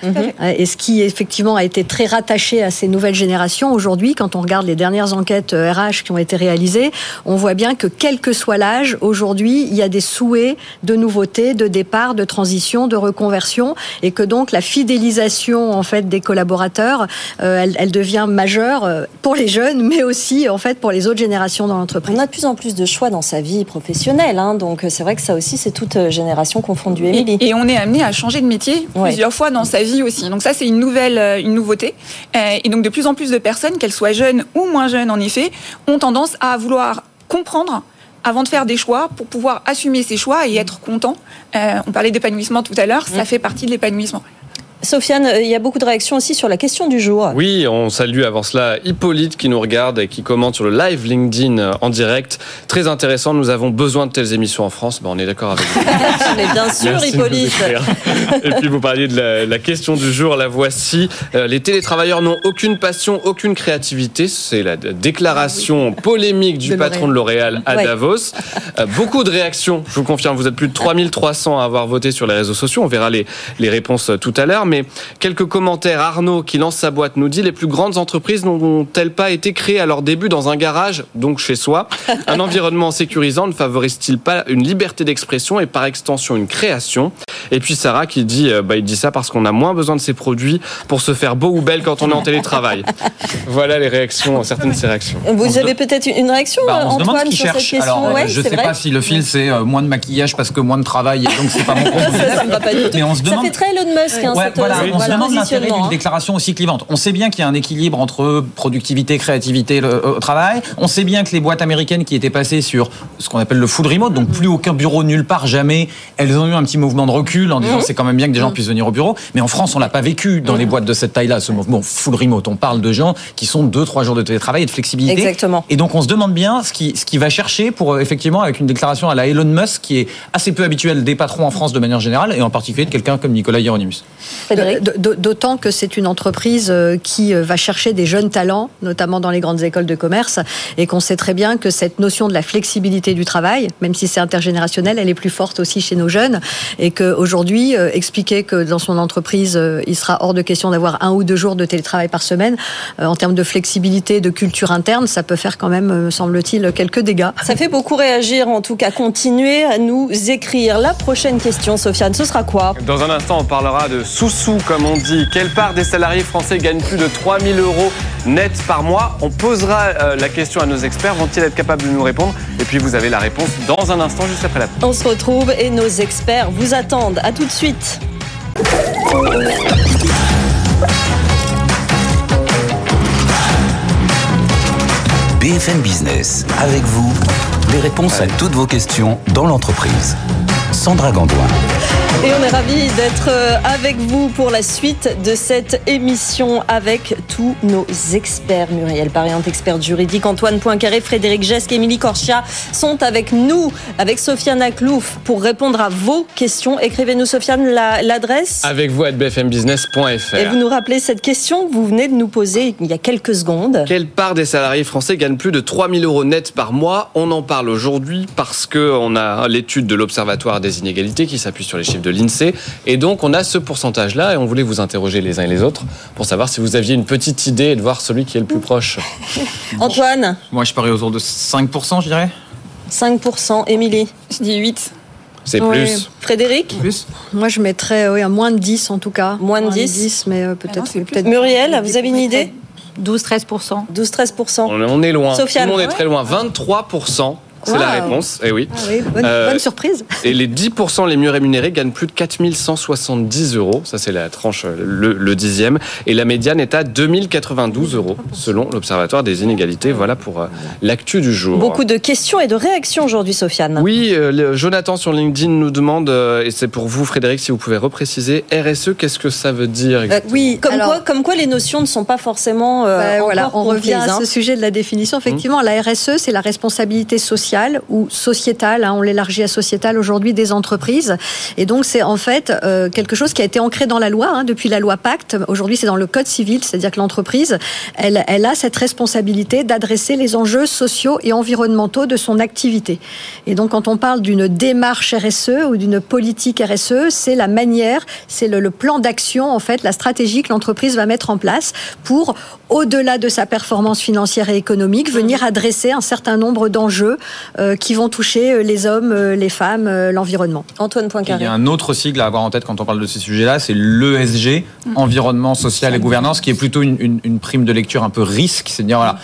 Et ce qui, effectivement, a été très rattaché à ces nouvelles générations, aujourd'hui, quand on regarde les dernières enquêtes RH qui ont été réalisées, on voit bien que, quel que soit l'âge, aujourd'hui, il y a des souhaits de nouveautés, de départs, de transitions, de reconversions, et que donc la fidélisation en fait des collaborateurs, elle devient majeure pour les jeunes, mais aussi en fait pour les autres générations dans l'entreprise. On a de plus en plus de choix dans sa vie professionnelle, donc c'est vrai que ça aussi c'est toute génération confondue. Émilie. Et on est amené à changer de métier plusieurs fois dans sa vie aussi. Donc ça c'est une nouveauté. Et donc de plus en plus de personnes, qu'elles soient jeunes ou moins jeunes en effet, ont tendance à vouloir comprendre avant de faire des choix, pour pouvoir assumer ces choix et être content. On parlait d'épanouissement tout à l'heure, ça fait partie de l'épanouissement. Sofiane, il y a beaucoup de réactions aussi sur la question du jour. Oui, on salue avant cela Hippolyte qui nous regarde et qui commente sur le live LinkedIn en direct. Très intéressant, nous avons besoin de telles émissions en France. On est d'accord avec vous. Mais bien sûr, merci Hippolyte. Et puis vous parliez de la question du jour, la voici. Les télétravailleurs n'ont aucune passion, aucune créativité. C'est la déclaration polémique du patron de L'Oréal à Davos. Beaucoup de réactions, je vous confirme, vous êtes plus de 3300 à avoir voté sur les réseaux sociaux. On verra les réponses tout à l'heure. mais quelques commentaires. Arnaud, qui lance sa boîte, nous dit « Les plus grandes entreprises n'ont-elles pas été créées à leur début dans un garage, donc chez soi ? Un environnement sécurisant ne favorise-t-il pas une liberté d'expression et par extension une création ?» Et puis Sarah qui dit il dit ça parce qu'on a moins besoin de ses produits pour se faire beau ou belle quand on est en télétravail. Voilà les réactions, certaines de ces réactions. Vous avez peut-être une réaction, Antoine, sur cette question. Alors, ouais, je ne sais pas si le fil c'est moins de maquillage parce que moins de travail, et donc c'est pas mon problème. Ça ne va pas du tout. Mais on se demande... Ça fait très Elon Musk. Ouais, on se demande l'intérêt d'une déclaration aussi clivante. On sait bien qu'il y a un équilibre entre productivité, créativité, au travail. On sait bien que les boîtes américaines qui étaient passées sur ce qu'on appelle le full remote, donc plus aucun bureau nulle part jamais, elles ont eu un petit mouvement de recul en disant c'est quand même bien que des gens puissent venir au bureau. Mais en France, on l'a pas vécu dans les boîtes de cette taille-là, ce mouvement full remote. On parle de gens qui sont 2-3 jours de télétravail et de flexibilité. Exactement. Et donc on se demande bien ce qui va chercher pour effectivement avec une déclaration à la Elon Musk qui est assez peu habituelle des patrons en France de manière générale et en particulier de quelqu'un comme Nicolas Hieronimus. D'autant que c'est une entreprise qui va chercher des jeunes talents, notamment dans les grandes écoles de commerce, et qu'on sait très bien que cette notion de la flexibilité du travail, même si c'est intergénérationnel, elle est plus forte aussi chez nos jeunes, et qu'aujourd'hui, expliquer que dans son entreprise, il sera hors de question d'avoir 1 ou 2 jours de télétravail par semaine, en termes de flexibilité, de culture interne, ça peut faire quand même, me semble-t-il, quelques dégâts. Ça fait beaucoup réagir, en tout cas, continuez à nous écrire. La prochaine question, Sofiane, ce sera quoi ? Dans un instant, on parlera de sous-sous, comme on dit. Quelle part des salariés français gagnent plus de 3 000 € net par mois ? On posera la question à nos experts. Vont-ils être capables de nous répondre ? Et puis, vous avez la réponse dans un instant, juste après la pub. On se retrouve et nos experts vous attendent. À tout de suite. BFM Business, avec vous, les réponses à toutes vos questions dans l'entreprise. Sandra Gandoin. Et on est ravis d'être avec vous pour la suite de cette émission avec tous nos experts. Muriel Pariente, experte juridique, Antoine Poincaré, Frédérique Jeske, Émilie Korchia sont avec nous, avec Sofiane Aklouf, pour répondre à vos questions. Écrivez-nous, Sofiane, l'adresse. Avec vous, bfmbusiness.fr. Et vous nous rappelez cette question que vous venez de nous poser il y a quelques secondes. Quelle part des salariés français gagnent plus de 3 000 € net par mois ? On en parle aujourd'hui parce qu'on a l'étude de l'Observatoire des inégalités qui s'appuie sur les chiffres de l'INSEE. Et donc, on a ce pourcentage-là et on voulait vous interroger les uns et les autres pour savoir si vous aviez une petite idée et de voir celui qui est le plus proche. Antoine ? Moi, je parie autour de 5%, je dirais. 5%, Émilie ? Je dis 8%. C'est plus. Frédérique ? Plus. Moi, je mettrais à moins de 10, en tout cas. Moins de 10, mais peut-être... Non, peut-être. Muriel, vous avez une idée ? 12-13%. 12-13%. On est loin. Sofiane, tout le monde est très loin. 23%. C'est la réponse, oui, bonne surprise. Et les 10% les mieux rémunérés gagnent plus de 4 170 €, ça c'est la tranche, le dixième, et la médiane est à 2 092 € selon l'Observatoire des inégalités. Voilà pour l'actu du jour. Beaucoup de questions et de réactions aujourd'hui, Sofiane. Oui, Jonathan sur LinkedIn nous demande, et c'est pour vous Frédérique, si vous pouvez repréciser, RSE, qu'est-ce que ça veut dire exactement ? Oui, comme quoi les notions ne sont pas forcément on revient à ce sujet de la définition, effectivement. La RSE, c'est la responsabilité sociale ou sociétale, on l'élargit à sociétale aujourd'hui, des entreprises. Et donc c'est en fait quelque chose qui a été ancré dans la loi, depuis la loi Pacte. Aujourd'hui c'est dans le code civil, c'est-à-dire que l'entreprise elle a cette responsabilité d'adresser les enjeux sociaux et environnementaux de son activité. Et donc quand on parle d'une démarche RSE ou d'une politique RSE, c'est la manière, c'est le plan d'action, en fait, la stratégie que l'entreprise va mettre en place pour, au-delà de sa performance financière et économique, venir adresser un certain nombre d'enjeux qui vont toucher les hommes, les femmes, l'environnement. Antoine Poincaré. Il y a un autre sigle à avoir en tête quand on parle de ces sujets-là, c'est l'ESG, environnement, social et gouvernance, qui est plutôt une prime de lecture un peu risque. C'est-à-dire,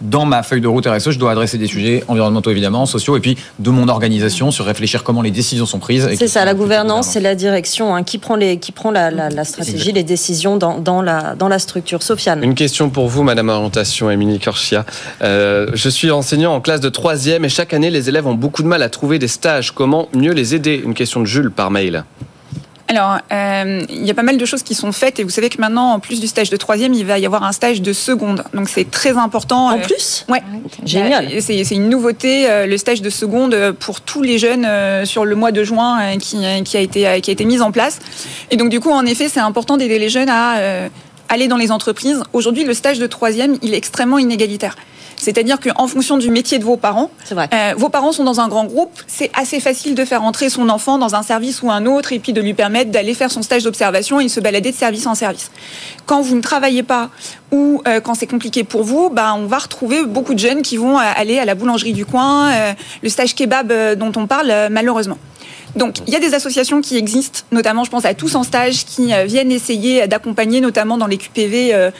dans ma feuille de route RSE, je dois adresser des sujets environnementaux, évidemment, sociaux, et puis de mon organisation, sur réfléchir comment les décisions sont prises. Et c'est ça, la gouvernance, c'est la direction, qui prend la stratégie, exactement, les décisions dans la structure. Sofiane. Une question pour vous, Madame Orientation, Émilie Korchia. Je suis enseignant en classe de 3e, mais chaque année, les élèves ont beaucoup de mal à trouver des stages. Comment mieux les aider ? Une question de Jules par mail. Alors, il y a pas mal de choses qui sont faites et vous savez que maintenant, en plus du stage de troisième, il va y avoir un stage de seconde. Donc, c'est très important. En plus ? Ouais. Génial. C'est une nouveauté, le stage de seconde pour tous les jeunes sur le mois de juin qui a été mis en place. Et donc, du coup, en effet, c'est important d'aider les jeunes à aller dans les entreprises. Aujourd'hui, le stage de troisième, il est extrêmement inégalitaire. C'est-à-dire qu'en fonction du métier de vos parents, vos parents sont dans un grand groupe, c'est assez facile de faire entrer son enfant dans un service ou un autre et puis de lui permettre d'aller faire son stage d'observation et se balader de service en service. Quand vous ne travaillez pas ou quand c'est compliqué pour vous, bah, on va retrouver beaucoup de jeunes qui vont aller à la boulangerie du coin, le stage kebab dont on parle malheureusement. Donc, il y a des associations qui existent, notamment, je pense à Tous en Stage, qui viennent essayer d'accompagner, notamment dans les QPV,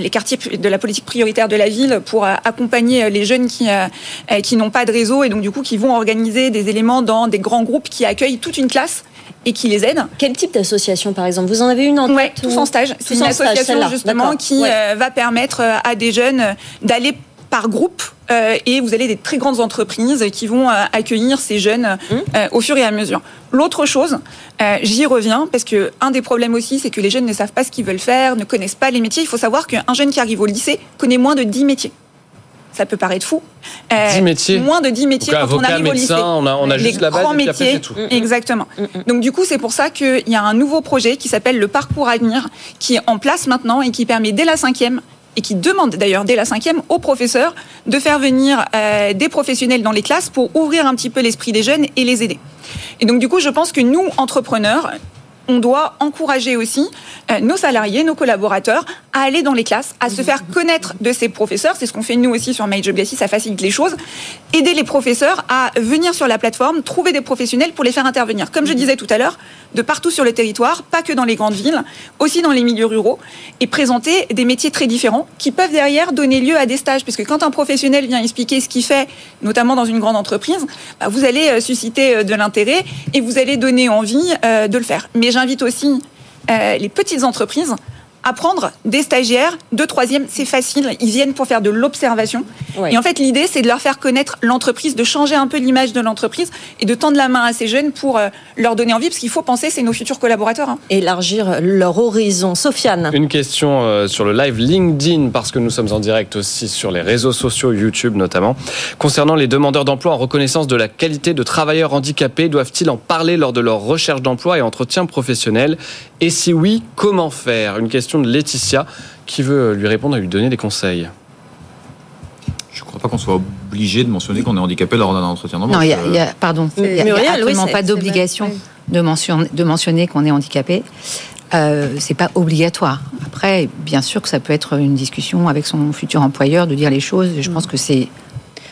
les quartiers de la politique prioritaire de la ville, pour accompagner les jeunes qui n'ont pas de réseau et donc, du coup, qui vont organiser des éléments dans des grands groupes qui accueillent toute une classe et qui les aident. Quel type d'association, par exemple ? Vous en avez une en tête ? Oui, Tous en Stage. C'est une association, justement, qui va permettre à des jeunes d'aller par groupe, et vous avez des très grandes entreprises qui vont accueillir ces jeunes au fur et à mesure. L'autre chose, j'y reviens, parce que un des problèmes aussi, c'est que les jeunes ne savent pas ce qu'ils veulent faire, ne connaissent pas les métiers. Il faut savoir qu'un jeune qui arrive au lycée connaît moins de 10 métiers. Ça peut paraître fou. 10 métiers. Moins de 10 métiers. Donc, quand avocat, on arrive médecin, au lycée. On a juste la base, grands métiers, après, c'est tout. Exactement. Donc du coup, c'est pour ça qu'il y a un nouveau projet qui s'appelle le Parcours Avenir, qui est en place maintenant et qui permet dès la 5e, et qui demande d'ailleurs dès la 5e aux professeurs de faire venir des professionnels dans les classes pour ouvrir un petit peu l'esprit des jeunes et les aider. Et donc du coup, je pense que nous, entrepreneurs, on doit encourager aussi nos salariés, nos collaborateurs à aller dans les classes, à se faire connaître de ces professeurs. C'est ce qu'on fait nous aussi sur My Job Glasses, ça facilite les choses. Aider les professeurs à venir sur la plateforme, trouver des professionnels pour les faire intervenir. Comme je disais tout à l'heure, de partout sur le territoire, pas que dans les grandes villes, aussi dans les milieux ruraux, et présenter des métiers très différents qui peuvent derrière donner lieu à des stages. Puisque quand un professionnel vient expliquer ce qu'il fait, notamment dans une grande entreprise, bah vous allez susciter de l'intérêt et vous allez donner envie de le faire. Mais j'invite aussi les petites entreprises à prendre des stagiaires de 3e, c'est facile, ils viennent pour faire de l'observation. Ouais. Et en fait, l'idée, c'est de leur faire connaître l'entreprise, de changer un peu l'image de l'entreprise et de tendre la main à ces jeunes pour leur donner envie, parce qu'il faut penser, c'est nos futurs collaborateurs. Hein. Élargir leur horizon. Sofiane. Une question sur le live LinkedIn, parce que nous sommes en direct aussi sur les réseaux sociaux, YouTube notamment. Concernant les demandeurs d'emploi en reconnaissance de la qualité de travailleurs handicapés, doivent-ils en parler lors de leur recherche d'emploi et entretien professionnel ? Et si oui, comment faire ? Une question de Laetitia qui veut lui répondre et lui donner des conseils. Je ne crois pas qu'on soit obligé de mentionner qu'on est handicapé lors d'un entretien d'embauche. Non, il n'y a absolument pas d'obligation de mentionner qu'on est handicapé. C'est pas obligatoire. Après, bien sûr que ça peut être une discussion avec son futur employeur de dire les choses. Je pense que c'est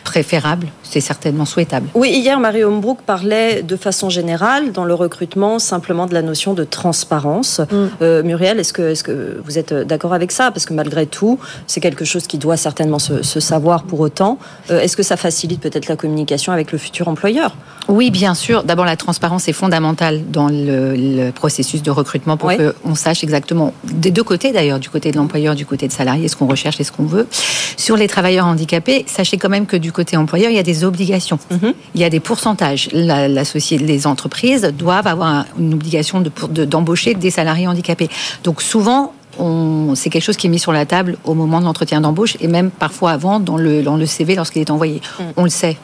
préférable, c'est certainement souhaitable. Oui, hier, Marie Hombrook parlait de façon générale, dans le recrutement, simplement de la notion de transparence. Muriel, est-ce que vous êtes d'accord avec ça ? Parce que malgré tout, c'est quelque chose qui doit certainement se savoir pour autant. Est-ce que ça facilite peut-être la communication avec le futur employeur ? Oui, bien sûr. D'abord, la transparence est fondamentale dans le processus de recrutement pour qu'on sache exactement, des deux côtés d'ailleurs, du côté de l'employeur, du côté de salarié, ce qu'on recherche et ce qu'on veut. Sur les travailleurs handicapés, sachez quand même que du côté employeur, il y a des obligations. Il y a des pourcentages. Les entreprises doivent avoir une obligation d'embaucher des salariés handicapés. Donc souvent, c'est quelque chose qui est mis sur la table au moment de l'entretien d'embauche et même parfois avant dans le CV lorsqu'il est envoyé. On le sait.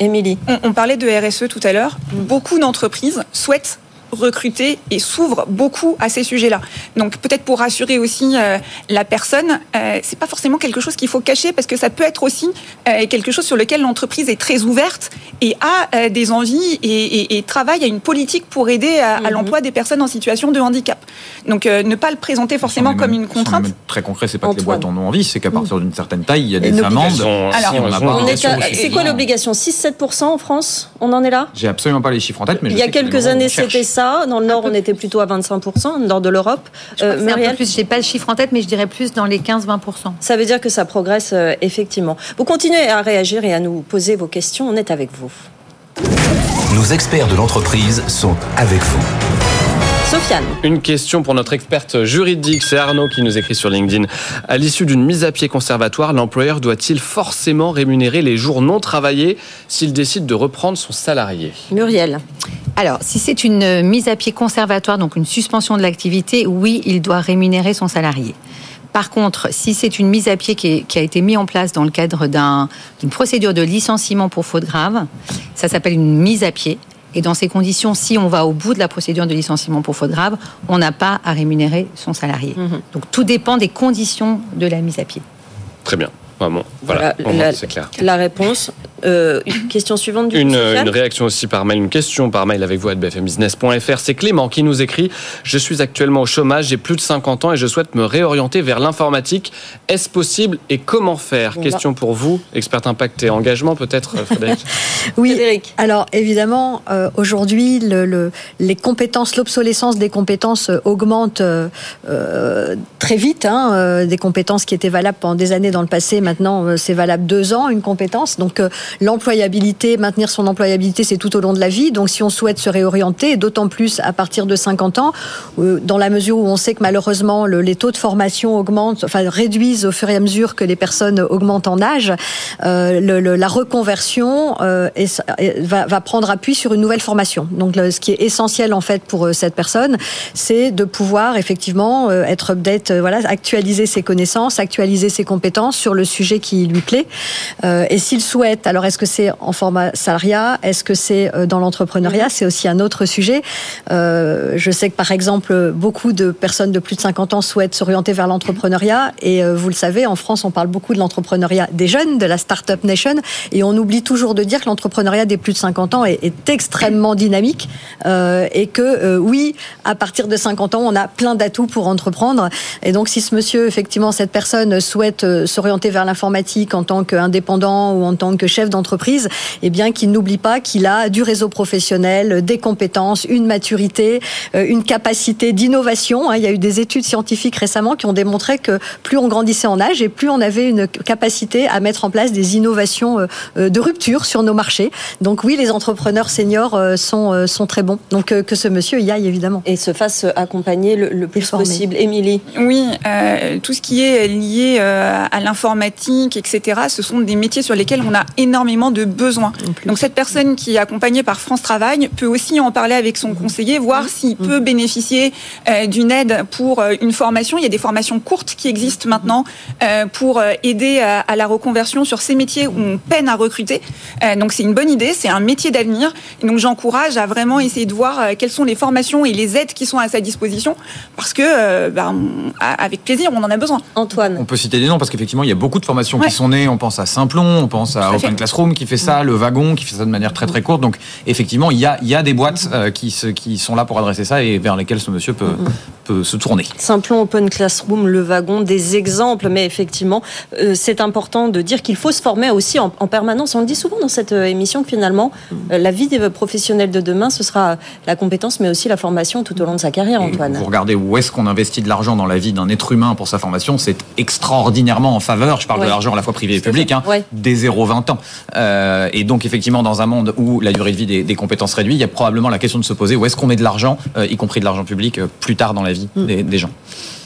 Émilie. On parlait de RSE tout à l'heure. Beaucoup d'entreprises souhaitent recruter et s'ouvre beaucoup à ces sujets-là. Donc peut-être pour rassurer aussi la personne, c'est pas forcément quelque chose qu'il faut cacher parce que ça peut être aussi quelque chose sur lequel l'entreprise est très ouverte et a des envies et travaille à une politique pour aider à l'emploi des personnes en situation de handicap. Donc ne pas le présenter forcément comme une contrainte. Très concret, c'est pas que les boîtes en ont envie, c'est qu'à partir d'une certaine taille, il y a des amendes. C'est quoi l'obligation ? 6-7% en France ? On en est là ? J'ai absolument pas les chiffres en tête, mais il y a quelques années, c'était ça. Dans le Nord, on était plutôt à 25%, le Nord de l'Europe. Je n'ai pas le chiffre en tête, mais je dirais plus dans les 15-20%. Ça veut dire que ça progresse, effectivement. Vous continuez à réagir et à nous poser vos questions. On est avec vous. Nos experts de l'entreprise sont avec vous. Sofiane. Une question pour notre experte juridique, c'est Arnaud qui nous écrit sur LinkedIn. À l'issue d'une mise à pied conservatoire, l'employeur doit-il forcément rémunérer les jours non travaillés s'il décide de reprendre son salarié ? Muriel. Alors, si c'est une mise à pied conservatoire, donc une suspension de l'activité, oui, il doit rémunérer son salarié. Par contre, si c'est une mise à pied qui a été mise en place dans le cadre d'une procédure de licenciement pour faute grave, ça s'appelle une mise à pied. Et dans ces conditions, si on va au bout de la procédure de licenciement pour faute grave, on n'a pas à rémunérer son salarié. Donc tout dépend des conditions de la mise à pied. Très bien. Vraiment. Voilà, c'est clair. La réponse. Question suivante du une réaction aussi par mail, une question par mail avec vous à bfmbusiness.fr. C'est Clément qui nous écrit: je suis actuellement au chômage, j'ai plus de 50 ans et je souhaite me réorienter vers l'informatique. Est-ce possible et comment faire? Question pour vous, experte impact et engagement peut-être, Frédérique. Oui, Frédéric. Alors évidemment, aujourd'hui, les compétences, l'obsolescence des compétences augmente très vite. Des compétences qui étaient valables pendant des années dans le passé, maintenant c'est valable 2 ans, une compétence. Donc l'employabilité, maintenir son employabilité, c'est tout au long de la vie. Donc si on souhaite se réorienter, d'autant plus à partir de 50 ans, dans la mesure où on sait que malheureusement les taux de formation augmentent, enfin réduisent au fur et à mesure que les personnes augmentent en âge, la reconversion va prendre appui sur une nouvelle formation. Donc ce qui est essentiel en fait pour cette personne, c'est de pouvoir effectivement être update, actualiser ses connaissances, actualiser ses compétences sur le sujet qui lui plaît. Et s'il souhaite, alors est-ce que c'est en format salariat, est-ce que c'est dans l'entrepreneuriat, c'est aussi un autre sujet. Je sais que par exemple beaucoup de personnes de plus de 50 ans souhaitent s'orienter vers l'entrepreneuriat et vous le savez, en France on parle beaucoup de l'entrepreneuriat des jeunes, de la start-up nation, et on oublie toujours de dire que l'entrepreneuriat des plus de 50 ans est extrêmement dynamique et que oui, à partir de 50 ans on a plein d'atouts pour entreprendre. Et donc si ce monsieur, effectivement cette personne souhaite s'orienter vers l'informatique en tant qu'indépendant ou en tant que chef d'entreprise, eh bien qu'il n'oublie pas qu'il a du réseau professionnel, des compétences, une maturité, une capacité d'innovation. Il y a eu des études scientifiques récemment qui ont démontré que plus on grandissait en âge et plus on avait une capacité à mettre en place des innovations de rupture sur nos marchés. Donc oui, les entrepreneurs seniors sont très bons. Donc que ce monsieur y aille évidemment. Et se fasse accompagner le plus possible. Émilie. Oui, tout ce qui est lié à l'informatique, etc., ce sont des métiers sur lesquels on a énormément de besoins. Donc cette personne qui est accompagnée par France Travail peut aussi en parler avec son conseiller, voir s'il peut bénéficier d'une aide pour une formation. Il y a des formations courtes qui existent maintenant pour aider à la reconversion sur ces métiers où on peine à recruter. Donc c'est une bonne idée, c'est un métier d'avenir. Et donc j'encourage à vraiment essayer de voir quelles sont les formations et les aides qui sont à sa disposition, parce que avec plaisir, on en a besoin. Antoine. On peut citer des noms parce qu'effectivement, il y a beaucoup de formations qui sont nées. On pense à Simplon, on pense à Open Classroom qui fait ça, Le Wagon qui fait ça de manière très très courte. Donc effectivement, il y a des boîtes qui sont là pour adresser ça et vers lesquelles ce monsieur peut se tourner. Simplon, Open Classroom, Le Wagon, des exemples. Mais effectivement, c'est important de dire qu'il faut se former aussi en permanence. On le dit souvent dans cette émission que finalement, la vie des professionnels de demain, ce sera la compétence mais aussi la formation tout au long de sa carrière, Antoine. Vous regardez où est-ce qu'on investit de l'argent dans la vie d'un être humain pour sa formation, c'est extraordinairement en faveur, je parle de l'argent à la fois privé et public, des 0-20 ans. Et donc effectivement, dans un monde où la durée de vie des compétences réduit, il y a probablement la question de se poser où est-ce qu'on met de l'argent, y compris de l'argent public, plus tard dans la vie des gens.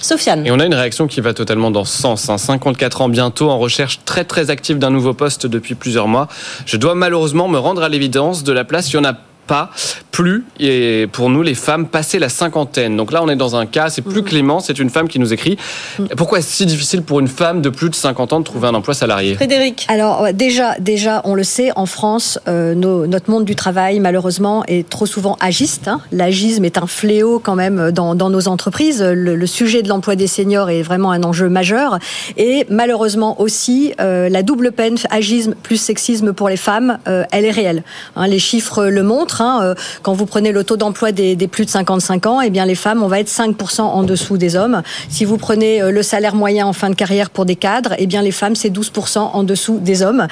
Sofiane. Et on a une réaction qui va totalement dans ce sens. 54 ans bientôt, en recherche très très active d'un nouveau poste depuis plusieurs mois. Je dois malheureusement me rendre à l'évidence de la place, il y en a pas plus, et pour nous les femmes passer la cinquantaine. Donc là on est dans un cas, c'est plus Clément, c'est une femme qui nous écrit: pourquoi est-ce si difficile pour une femme de plus de 50 ans de trouver un emploi salarié? Frédéric. Alors déjà on le sait, en France notre monde du travail malheureusement est trop souvent agiste. L'agisme est un fléau quand même dans nos entreprises. Le sujet de l'emploi des seniors est vraiment un enjeu majeur, et malheureusement aussi la double peine agisme plus sexisme pour les femmes, elle est réelle. Les chiffres le montrent. Quand vous prenez le taux d'emploi des plus de 55 ans, eh bien les femmes, on va être 5% en dessous des hommes. Si vous prenez le salaire moyen en fin de carrière pour des cadres, eh bien les femmes, c'est 12% en dessous des hommes.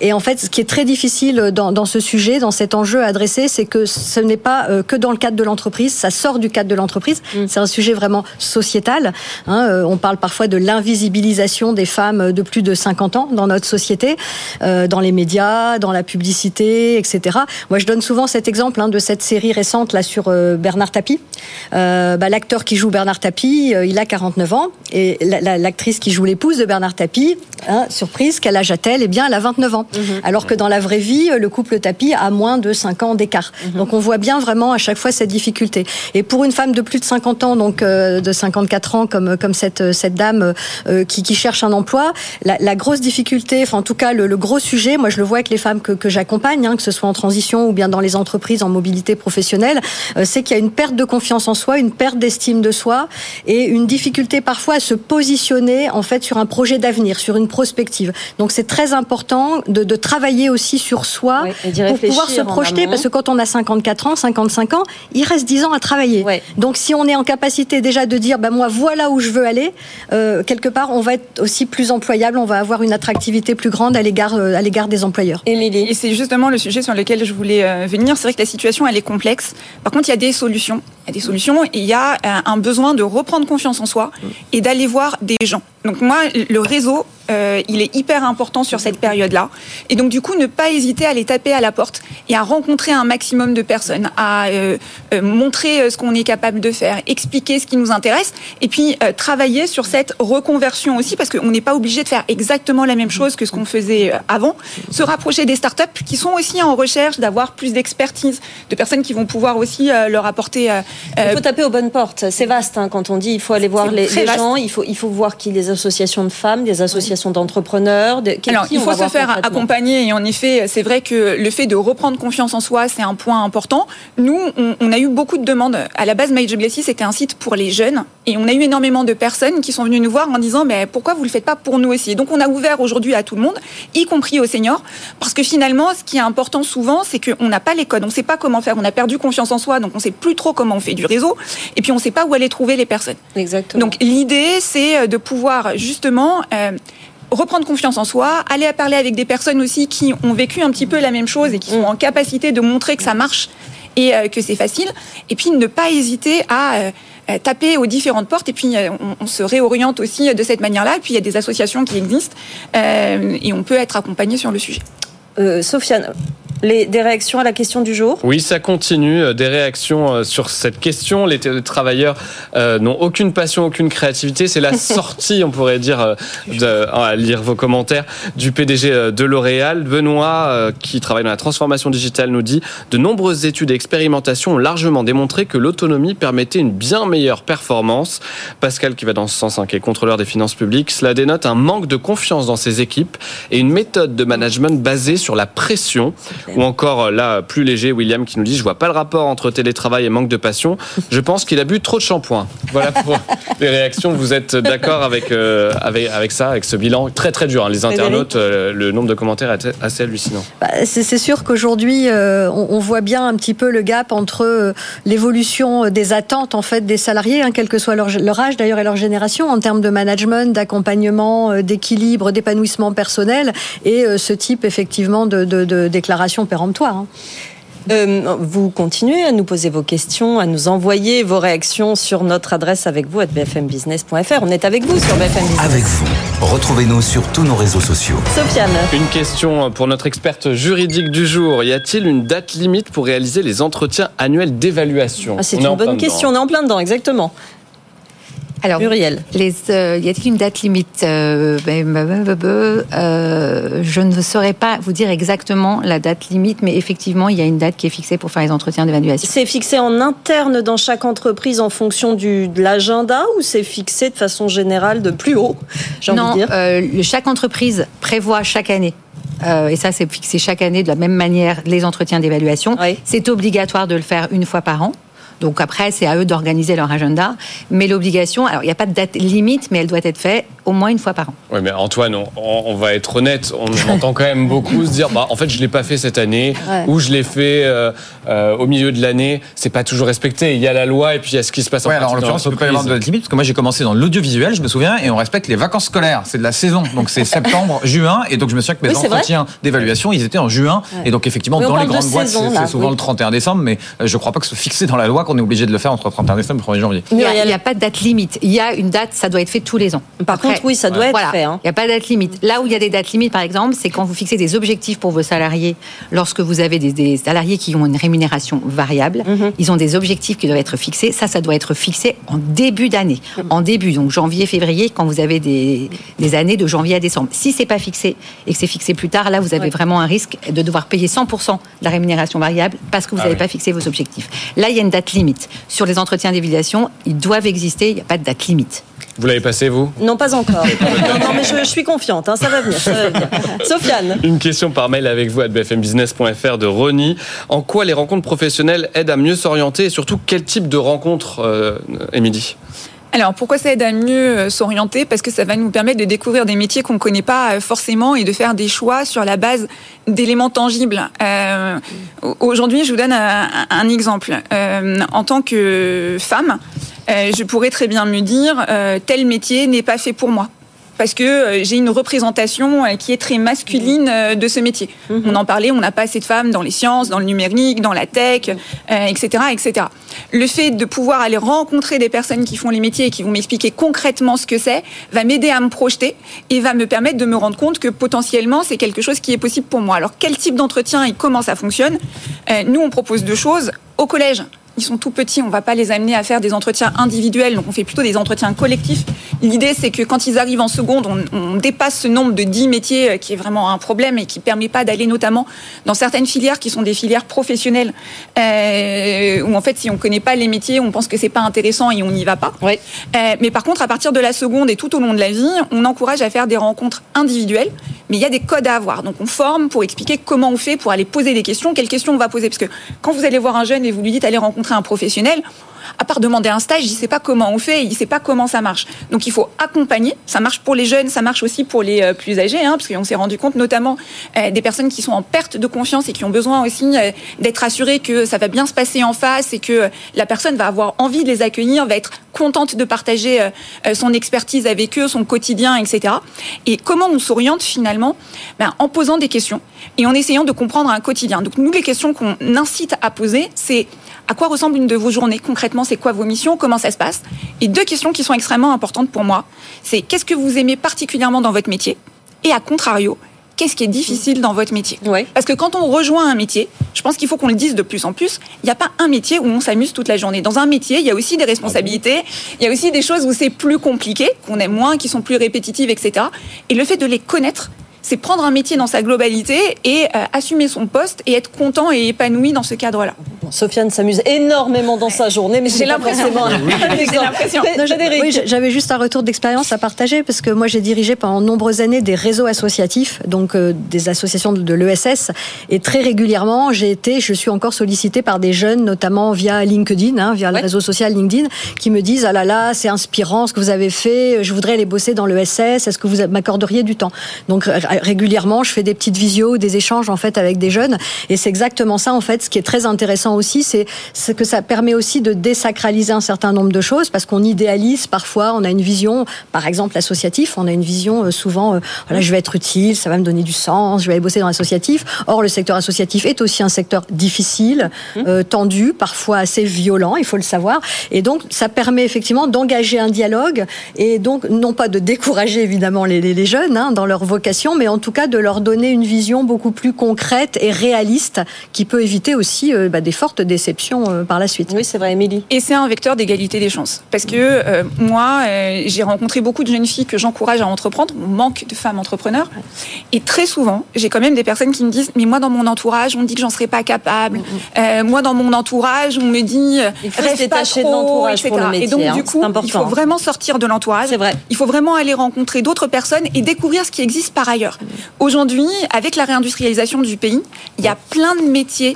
Et en fait, ce qui est très difficile dans ce sujet, dans cet enjeu adressé, c'est que ce n'est pas que dans le cadre de l'entreprise, ça sort du cadre de l'entreprise. C'est un sujet vraiment sociétal. On parle parfois de l'invisibilisation des femmes de plus de 50 ans dans notre société, dans les médias, dans la publicité, etc. Moi, je donne souvent cet exemple de cette série récente là sur Bernard Tapie. L'acteur qui joue Bernard Tapie, il a 49 ans, et l'actrice qui joue l'épouse de Bernard Tapie, surprise, quel âge a-t-elle? Eh bien, elle a 29 ans. Alors que dans la vraie vie, le couple Tapie a moins de 5 ans d'écart. Donc on voit bien vraiment à chaque fois cette difficulté. Et pour une femme de plus de 50 ans, donc de 54 ans comme cette dame qui cherche un emploi, la grosse difficulté, enfin en tout cas le gros sujet, moi je le vois avec les femmes que j'accompagne, que ce soit en transition ou bien dans les les entreprises en mobilité professionnelle, c'est qu'il y a une perte de confiance en soi, une perte d'estime de soi et une difficulté parfois à se positionner en fait sur un projet d'avenir, sur une prospective. Donc c'est très important de travailler aussi sur soi, oui, pour pouvoir se projeter, parce que quand on a 54 ans, 55 ans, il reste 10 ans à travailler. Oui. Donc si on est en capacité déjà de dire bah, moi voilà où je veux aller, quelque part on va être aussi plus employable, on va avoir une attractivité plus grande à l'égard des employeurs. Émilie. Et c'est justement le sujet sur lequel je voulais venir. C'est vrai que la situation elle est complexe. Par contre, il y a des solutions. Il y a des solutions et il y a un besoin de reprendre confiance en soi et d'aller voir des gens. Donc moi, le réseau, il est hyper important sur cette période-là. Et donc du coup, ne pas hésiter à aller taper à la porte et à rencontrer un maximum de personnes, à montrer ce qu'on est capable de faire, expliquer ce qui nous intéresse et puis travailler sur cette reconversion aussi, parce qu'on n'est pas obligé de faire exactement la même chose que ce qu'on faisait avant. Se rapprocher des startups qui sont aussi en recherche d'avoir plus d'expertise, de personnes qui vont pouvoir aussi leur apporter... il faut taper aux bonnes portes. C'est vaste hein, quand on dit il faut aller voir les gens, il faut voir qui les associations de femmes, des associations d'entrepreneurs. Alors, il faut se faire accompagner et en effet, c'est vrai que le fait de reprendre confiance en soi, c'est un point important. Nous, on a eu beaucoup de demandes. À la base, My Job Glasses, c'était un site pour les jeunes et on a eu énormément de personnes qui sont venues nous voir en disant mais pourquoi vous le faites pas pour nous aussi? Donc, on a ouvert aujourd'hui à tout le monde, y compris aux seniors, parce que finalement, ce qui est important souvent, c'est qu'on n'a pas les codes, on ne sait pas comment faire, on a perdu confiance en soi, donc on ne sait plus trop comment on fait du réseau et puis on ne sait pas où aller trouver les personnes. Exactement. Donc, l'idée, c'est de pouvoir justement reprendre confiance en soi, aller à parler avec des personnes aussi qui ont vécu un petit peu la même chose et qui sont en capacité de montrer que ça marche et que c'est facile. Et puis ne pas hésiter à taper aux différentes portes et puis on se réoriente aussi de cette manière-là. Et puis il y a des associations qui existent et on peut être accompagné sur le sujet. Sofiane, des réactions à la question du jour? Oui, ça continue, des réactions sur cette question. Les travailleurs n'ont aucune passion, aucune créativité. C'est la sortie, on pourrait dire, à lire vos commentaires, du PDG de L'Oréal. Benoît, qui travaille dans la transformation digitale, nous dit « De nombreuses études et expérimentations ont largement démontré que l'autonomie permettait une bien meilleure performance. » Pascal, qui va dans ce sens, hein, qui est contrôleur des finances publiques, cela dénote un manque de confiance dans ses équipes et une méthode de management basée sur la pression. Ou encore, là, plus léger, William qui nous dit « Je vois pas le rapport entre télétravail et manque de passion. Je pense qu'il a bu trop de shampoing. » Voilà pour les réactions. Vous êtes d'accord avec ça, avec ce bilan très très dur, hein. Les internautes, le nombre de commentaires est assez hallucinant. Bah, c'est sûr qu'aujourd'hui, on voit bien un petit peu le gap entre l'évolution des attentes en fait, des salariés, hein, quel que soit leur âge d'ailleurs et leur génération, en termes de management, d'accompagnement, d'équilibre, d'épanouissement personnel, et ce type effectivement de déclaration péremptoire. Hein. Vous continuez à nous poser vos questions, à nous envoyer vos réactions sur notre adresse avec vous @bfmbusiness.fr. On est avec vous sur BFM Business. Avec vous. Retrouvez-nous sur tous nos réseaux sociaux. Sofiane. Une question pour notre experte juridique du jour. Y a-t-il une date limite pour réaliser les entretiens annuels d'évaluation ? C'est une bonne question. On est en plein dedans, exactement. Alors, Muriel. Y a-t-il une date limite ? Je ne saurais pas vous dire exactement la date limite, mais effectivement, il y a une date qui est fixée pour faire les entretiens d'évaluation. C'est fixé en interne dans chaque entreprise en fonction de l'agenda, ou c'est fixé de façon générale de plus haut ? Non, chaque entreprise prévoit chaque année. Et ça, c'est fixé chaque année de la même manière, les entretiens d'évaluation. Oui. C'est obligatoire de le faire une fois par an. Donc après, c'est à eux d'organiser leur agenda. Mais l'obligation, alors il n'y a pas de date limite, mais elle doit être faite au moins une fois par an. Oui, mais Antoine, on va être honnête, on entend quand même beaucoup se dire, en fait, je ne l'ai pas fait cette année, ouais. Ou je l'ai fait au milieu de l'année. C'est pas toujours respecté. Il y a la loi et puis il y a ce qui se passe en pratique. Alors en l'occurrence, il ne peut pas y avoir de date limite, parce que moi, j'ai commencé dans l'audiovisuel, je me souviens, et on respecte les vacances scolaires. C'est de la saison, donc c'est septembre, juin, et donc je me souviens que mes entretiens d'évaluation, ils étaient en juin, et donc effectivement, dans les grandes boîtes, c'est souvent le 31 décembre, mais je ne crois pas que ce soit fixé dans la loi qu'on est obligé de le faire entre 31 décembre et 1er janvier. Il n'y a pas de date limite. Il y a une date, ça doit être fait tous les ans. Par contre, ça doit être fait. Il n'y a pas de date limite. Là où il y a des dates limites, par exemple, c'est quand vous fixez des objectifs pour vos salariés. Lorsque vous avez des salariés qui ont une rémunération variable, ils ont des objectifs qui doivent être fixés. Ça doit être fixé en début d'année. En début, donc janvier, février, quand vous avez des années de janvier à décembre. Si ce n'est pas fixé et que c'est fixé plus tard, là, vous avez vraiment un risque de devoir payer 100% de la rémunération variable parce que vous n'avez pas fixé vos objectifs. Là, il y a une date limite. Sur les entretiens d'évaluation, ils doivent exister, il n'y a pas de date limite. Vous l'avez passé, vous ? Non, pas encore. non, mais je suis confiante, hein, ça va venir. Sofiane. Une question par mail avec vous à bfmbusiness.fr de Ronnie. En quoi les rencontres professionnelles aident à mieux s'orienter et surtout quel type de rencontre, Émilie ? Alors, pourquoi ça aide à mieux s'orienter ? Parce que ça va nous permettre de découvrir des métiers qu'on ne connaît pas forcément et de faire des choix sur la base d'éléments tangibles. Aujourd'hui, je vous donne un exemple. En tant que femme, je pourrais très bien me dire tel métier n'est pas fait pour moi. Parce que j'ai une représentation qui est très masculine de ce métier. On en parlait, on n'a pas assez de femmes dans les sciences, dans le numérique, dans la tech, etc., etc. Le fait de pouvoir aller rencontrer des personnes qui font les métiers et qui vont m'expliquer concrètement ce que c'est, va m'aider à me projeter et va me permettre de me rendre compte que potentiellement c'est quelque chose qui est possible pour moi. Alors quel type d'entretien et comment ça fonctionne ? Nous on propose deux choses au collège. Ils sont tout petits, on ne va pas les amener à faire des entretiens individuels, donc on fait plutôt des entretiens collectifs. L'idée, c'est que quand ils arrivent en seconde, on dépasse ce nombre de 10 métiers qui est vraiment un problème et qui ne permet pas d'aller notamment dans certaines filières qui sont des filières professionnelles, où en fait, si on ne connaît pas les métiers, on pense que ce n'est pas intéressant et on n'y va pas. Oui. Mais par contre, à partir de la seconde et tout au long de la vie, on encourage à faire des rencontres individuelles, mais il y a des codes à avoir. Donc on forme pour expliquer comment on fait, pour aller poser des questions, quelles questions on va poser. Parce que quand vous allez voir un jeune et vous lui dites « allez rencontrer un professionnel », à part demander un stage, il ne sait pas comment on fait, il ne sait pas comment ça marche. Donc il faut accompagner, ça marche pour les jeunes, ça marche aussi pour les plus âgés, hein, parce qu'on s'est rendu compte notamment des personnes qui sont en perte de confiance et qui ont besoin aussi d'être assurées que ça va bien se passer en face et que la personne va avoir envie de les accueillir, va être contente de partager son expertise avec eux, son quotidien, etc. Et comment on s'oriente finalement ? Ben, en posant des questions et en essayant de comprendre un quotidien. Donc nous, les questions qu'on incite à poser, c'est à quoi ressemble une de vos journées concrètement ? C'est quoi vos missions ? Comment ça se passe ? Et deux questions qui sont extrêmement importantes pour moi. C'est qu'est-ce que vous aimez particulièrement dans votre métier ? Et à contrario, qu'est-ce qui est difficile dans votre métier ? Ouais. Parce que quand on rejoint un métier, je pense qu'il faut qu'on le dise de plus en plus, il n'y a pas un métier où on s'amuse toute la journée. Dans un métier, il y a aussi des responsabilités, il y a aussi des choses où c'est plus compliqué, qu'on aime moins, qui sont plus répétitives, etc. Et le fait de les connaître, c'est prendre un métier dans sa globalité et assumer son poste et être content et épanoui dans ce cadre-là. Bon, Sofiane s'amuse énormément dans sa journée, mais j'ai l'impression. J'avais juste un retour d'expérience à partager parce que moi j'ai dirigé pendant de nombreuses années des réseaux associatifs, donc des associations de l'ESS, et très régulièrement je suis encore sollicitée par des jeunes, notamment via LinkedIn, via le réseau social LinkedIn, qui me disent ah là, c'est inspirant ce que vous avez fait, je voudrais aller bosser dans l'ESS, est-ce que vous m'accorderiez du temps ? Donc régulièrement, je fais des petites visios, des échanges en fait avec des jeunes, et c'est exactement ça en fait. Ce qui est très intéressant aussi, c'est que ça permet aussi de désacraliser un certain nombre de choses, parce qu'on idéalise parfois, on a une vision, par exemple l'associatif, on a une vision souvent, je vais être utile, ça va me donner du sens, je vais aller bosser dans l'associatif. Or le secteur associatif est aussi un secteur difficile, tendu, parfois assez violent, il faut le savoir, et donc ça permet effectivement d'engager un dialogue, et donc non pas de décourager évidemment les jeunes dans leur vocation, mais en tout cas de leur donner une vision beaucoup plus concrète et réaliste qui peut éviter aussi des fortes déceptions par la suite. Oui, c'est vrai, Émilie. Et c'est un vecteur d'égalité des chances. Parce que moi, j'ai rencontré beaucoup de jeunes filles que j'encourage à entreprendre. On manque de femmes entrepreneurs. Et très souvent, j'ai quand même des personnes qui me disent « Mais moi, dans mon entourage, on me dit que j'en serais pas capable. Moi, dans mon entourage, on me dit « Rêve pas trop, de l'entourage etc. » Et donc, du coup, il faut vraiment sortir de l'entourage. C'est vrai. Il faut vraiment aller rencontrer d'autres personnes et découvrir ce qui existe par ailleurs. Aujourd'hui, avec la réindustrialisation du pays, il y a plein de métiers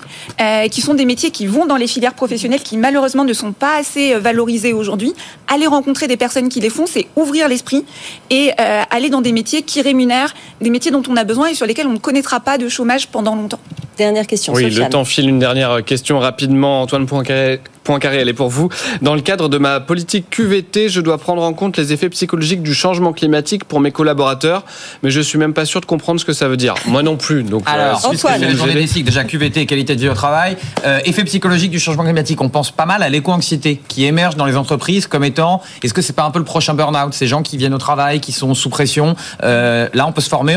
qui sont des métiers qui vont dans les filières professionnelles qui malheureusement ne sont pas assez valorisés aujourd'hui. Aller rencontrer des personnes qui les font, c'est ouvrir l'esprit et aller dans des métiers qui rémunèrent, des métiers dont on a besoin et sur lesquels on ne connaîtra pas de chômage pendant longtemps. Dernière question. Oui, Sofiane. Le temps file. Une dernière question rapidement. Antoine Poincaré, elle est pour vous. Dans le cadre de ma politique QVT, je dois prendre en compte les effets psychologiques du changement climatique pour mes collaborateurs, mais je suis même pas sûr de comprendre ce que ça veut dire. Moi non plus. Donc, alors, Antoine, j'en ai des cycles. Déjà, QVT, qualité de vie au travail. Effets psychologiques du changement climatique. On pense pas mal à l'éco-anxiété qui émerge dans les entreprises comme étant, est-ce que c'est pas un peu le prochain burn-out ? Ces gens qui viennent au travail, qui sont sous pression. Là, on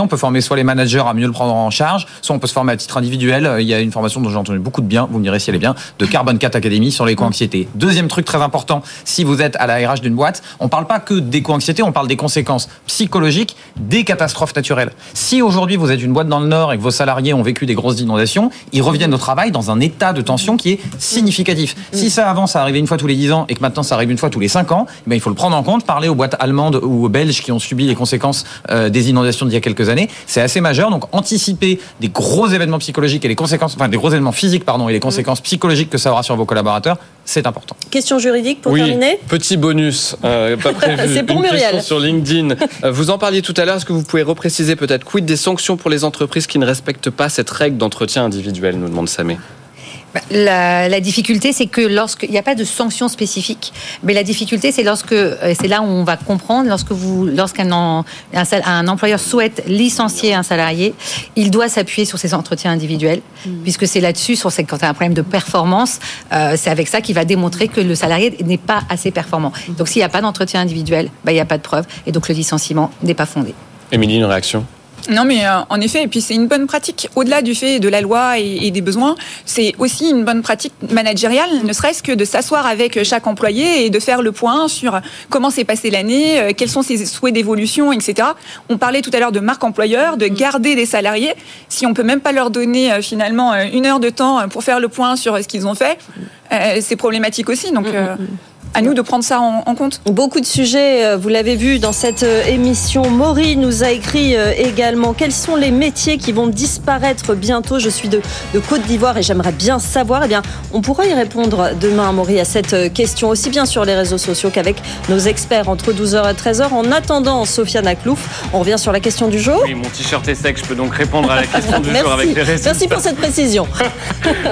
peut former soit les managers à mieux le prendre en charge, soit on peut se former à titre individuel. Il y a une formation dont j'ai entendu beaucoup de bien, vous me direz si elle est bien, de Carbon 4 Academy sur les l'éco-anxiété. Deuxième truc très important, si vous êtes à la RH d'une boîte, on ne parle pas que d'éco-anxiété, on parle des conséquences psychologiques des catastrophes naturelles. Si aujourd'hui vous êtes une boîte dans le Nord et que vos salariés ont vécu des grosses inondations, ils reviennent au travail dans un état de tension qui est significatif. Si ça avant ça arrivait une fois tous les 10 ans et que maintenant ça arrive une fois tous les 5 ans, eh bien, il faut le prendre en compte, parler aux boîtes allemandes ou aux belges qui ont subi les conséquences des inondations d'il y a quelques années, c'est assez majeur. Donc anticiper des gros événements psychologiques et les conséquences, enfin des gros événements physiques pardon et les conséquences psychologiques que ça aura sur vos collaborateurs, c'est important. Question juridique pour terminer. Petit bonus, pas prévu. C'est pour Muriel. Question sur LinkedIn. Vous en parliez tout à l'heure. Est-ce que vous pouvez repréciser peut-être quid des sanctions pour les entreprises qui ne respectent pas cette règle d'entretien individuel, nous demande Samé. La difficulté, c'est que lorsqu'il n'y a pas de sanctions spécifiques, mais la difficulté, c'est lorsque, c'est là où on va comprendre, lorsqu'un employeur souhaite licencier un salarié, il doit s'appuyer sur ses entretiens individuels, puisque c'est là-dessus, quand il y a un problème de performance, c'est avec ça qu'il va démontrer que le salarié n'est pas assez performant. Donc s'il n'y a pas d'entretien individuel, il n'y a pas de preuve, et donc le licenciement n'est pas fondé. Émilie, une réaction ? Non mais en effet, et puis c'est une bonne pratique au-delà du fait de la loi et des besoins, c'est aussi une bonne pratique managériale, ne serait-ce que de s'asseoir avec chaque employé et de faire le point sur comment s'est passée l'année, quels sont ses souhaits d'évolution, etc. On parlait tout à l'heure de marque employeur, de garder des salariés. Si on peut même pas leur donner finalement une heure de temps pour faire le point sur ce qu'ils ont fait, c'est problématique aussi, donc... À nous de prendre ça en compte. Beaucoup de sujets, vous l'avez vu dans cette émission. Maury nous a écrit également quels sont les métiers qui vont disparaître bientôt. Je suis de Côte d'Ivoire et j'aimerais bien savoir. Eh bien, on pourra y répondre demain, Maury, à cette question, aussi bien sur les réseaux sociaux qu'avec nos experts entre 12h et 13h. En attendant, Sofiane Aklouf, on revient sur la question du jour. Oui, mon t-shirt est sec, je peux donc répondre à la question du jour avec les résultats. Merci pour cette précision.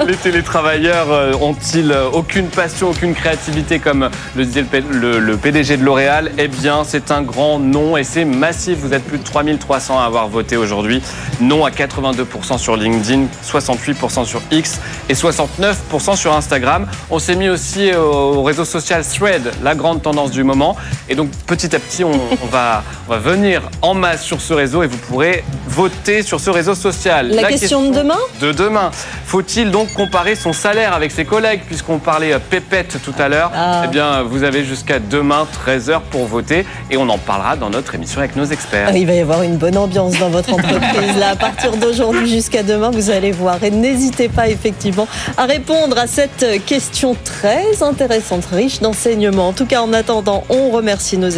Les télétravailleurs ont-ils aucune passion, aucune créativité comme le disait le PDG de L'Oréal? Eh bien, c'est un grand non et c'est massif. Vous êtes plus de 3300 à avoir voté aujourd'hui. Non à 82% sur LinkedIn, 68% sur X et 69% sur Instagram. On s'est mis aussi au réseau social Thread, la grande tendance du moment. Et donc, petit à petit, on va venir en masse sur ce réseau et vous pourrez voter sur ce réseau social. La question de demain ? De demain. Faut-il donc comparer son salaire avec ses collègues, puisqu'on parlait pépette tout à l'heure ? Eh bien, vous avez jusqu'à demain, 13h, pour voter. Et on en parlera dans notre émission avec nos experts. Il va y avoir une bonne ambiance dans votre entreprise. Là, à partir d'aujourd'hui jusqu'à demain, vous allez voir. Et n'hésitez pas, effectivement, à répondre à cette question très intéressante, riche d'enseignements. En tout cas, en attendant, on remercie nos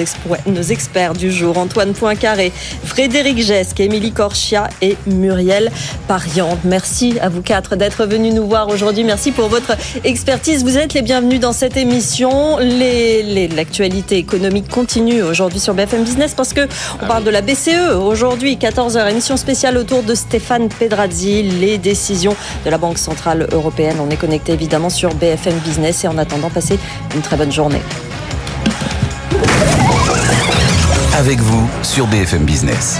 experts du jour. Antoine Poincaré, Frédérique Jeske, Émilie Korchia et Muriel Pariente. Merci à vous quatre d'être venus nous voir aujourd'hui. Merci pour votre expertise. Vous êtes les bienvenus dans cette émission. L'actualité économique continue aujourd'hui sur BFM Business parce qu'on parle de la BCE. Aujourd'hui, 14h, émission spéciale autour de Stéphane Pedrazzi, les décisions de la Banque Centrale Européenne. On est connecté évidemment sur BFM Business et en attendant, passez une très bonne journée. Avec vous sur BFM Business.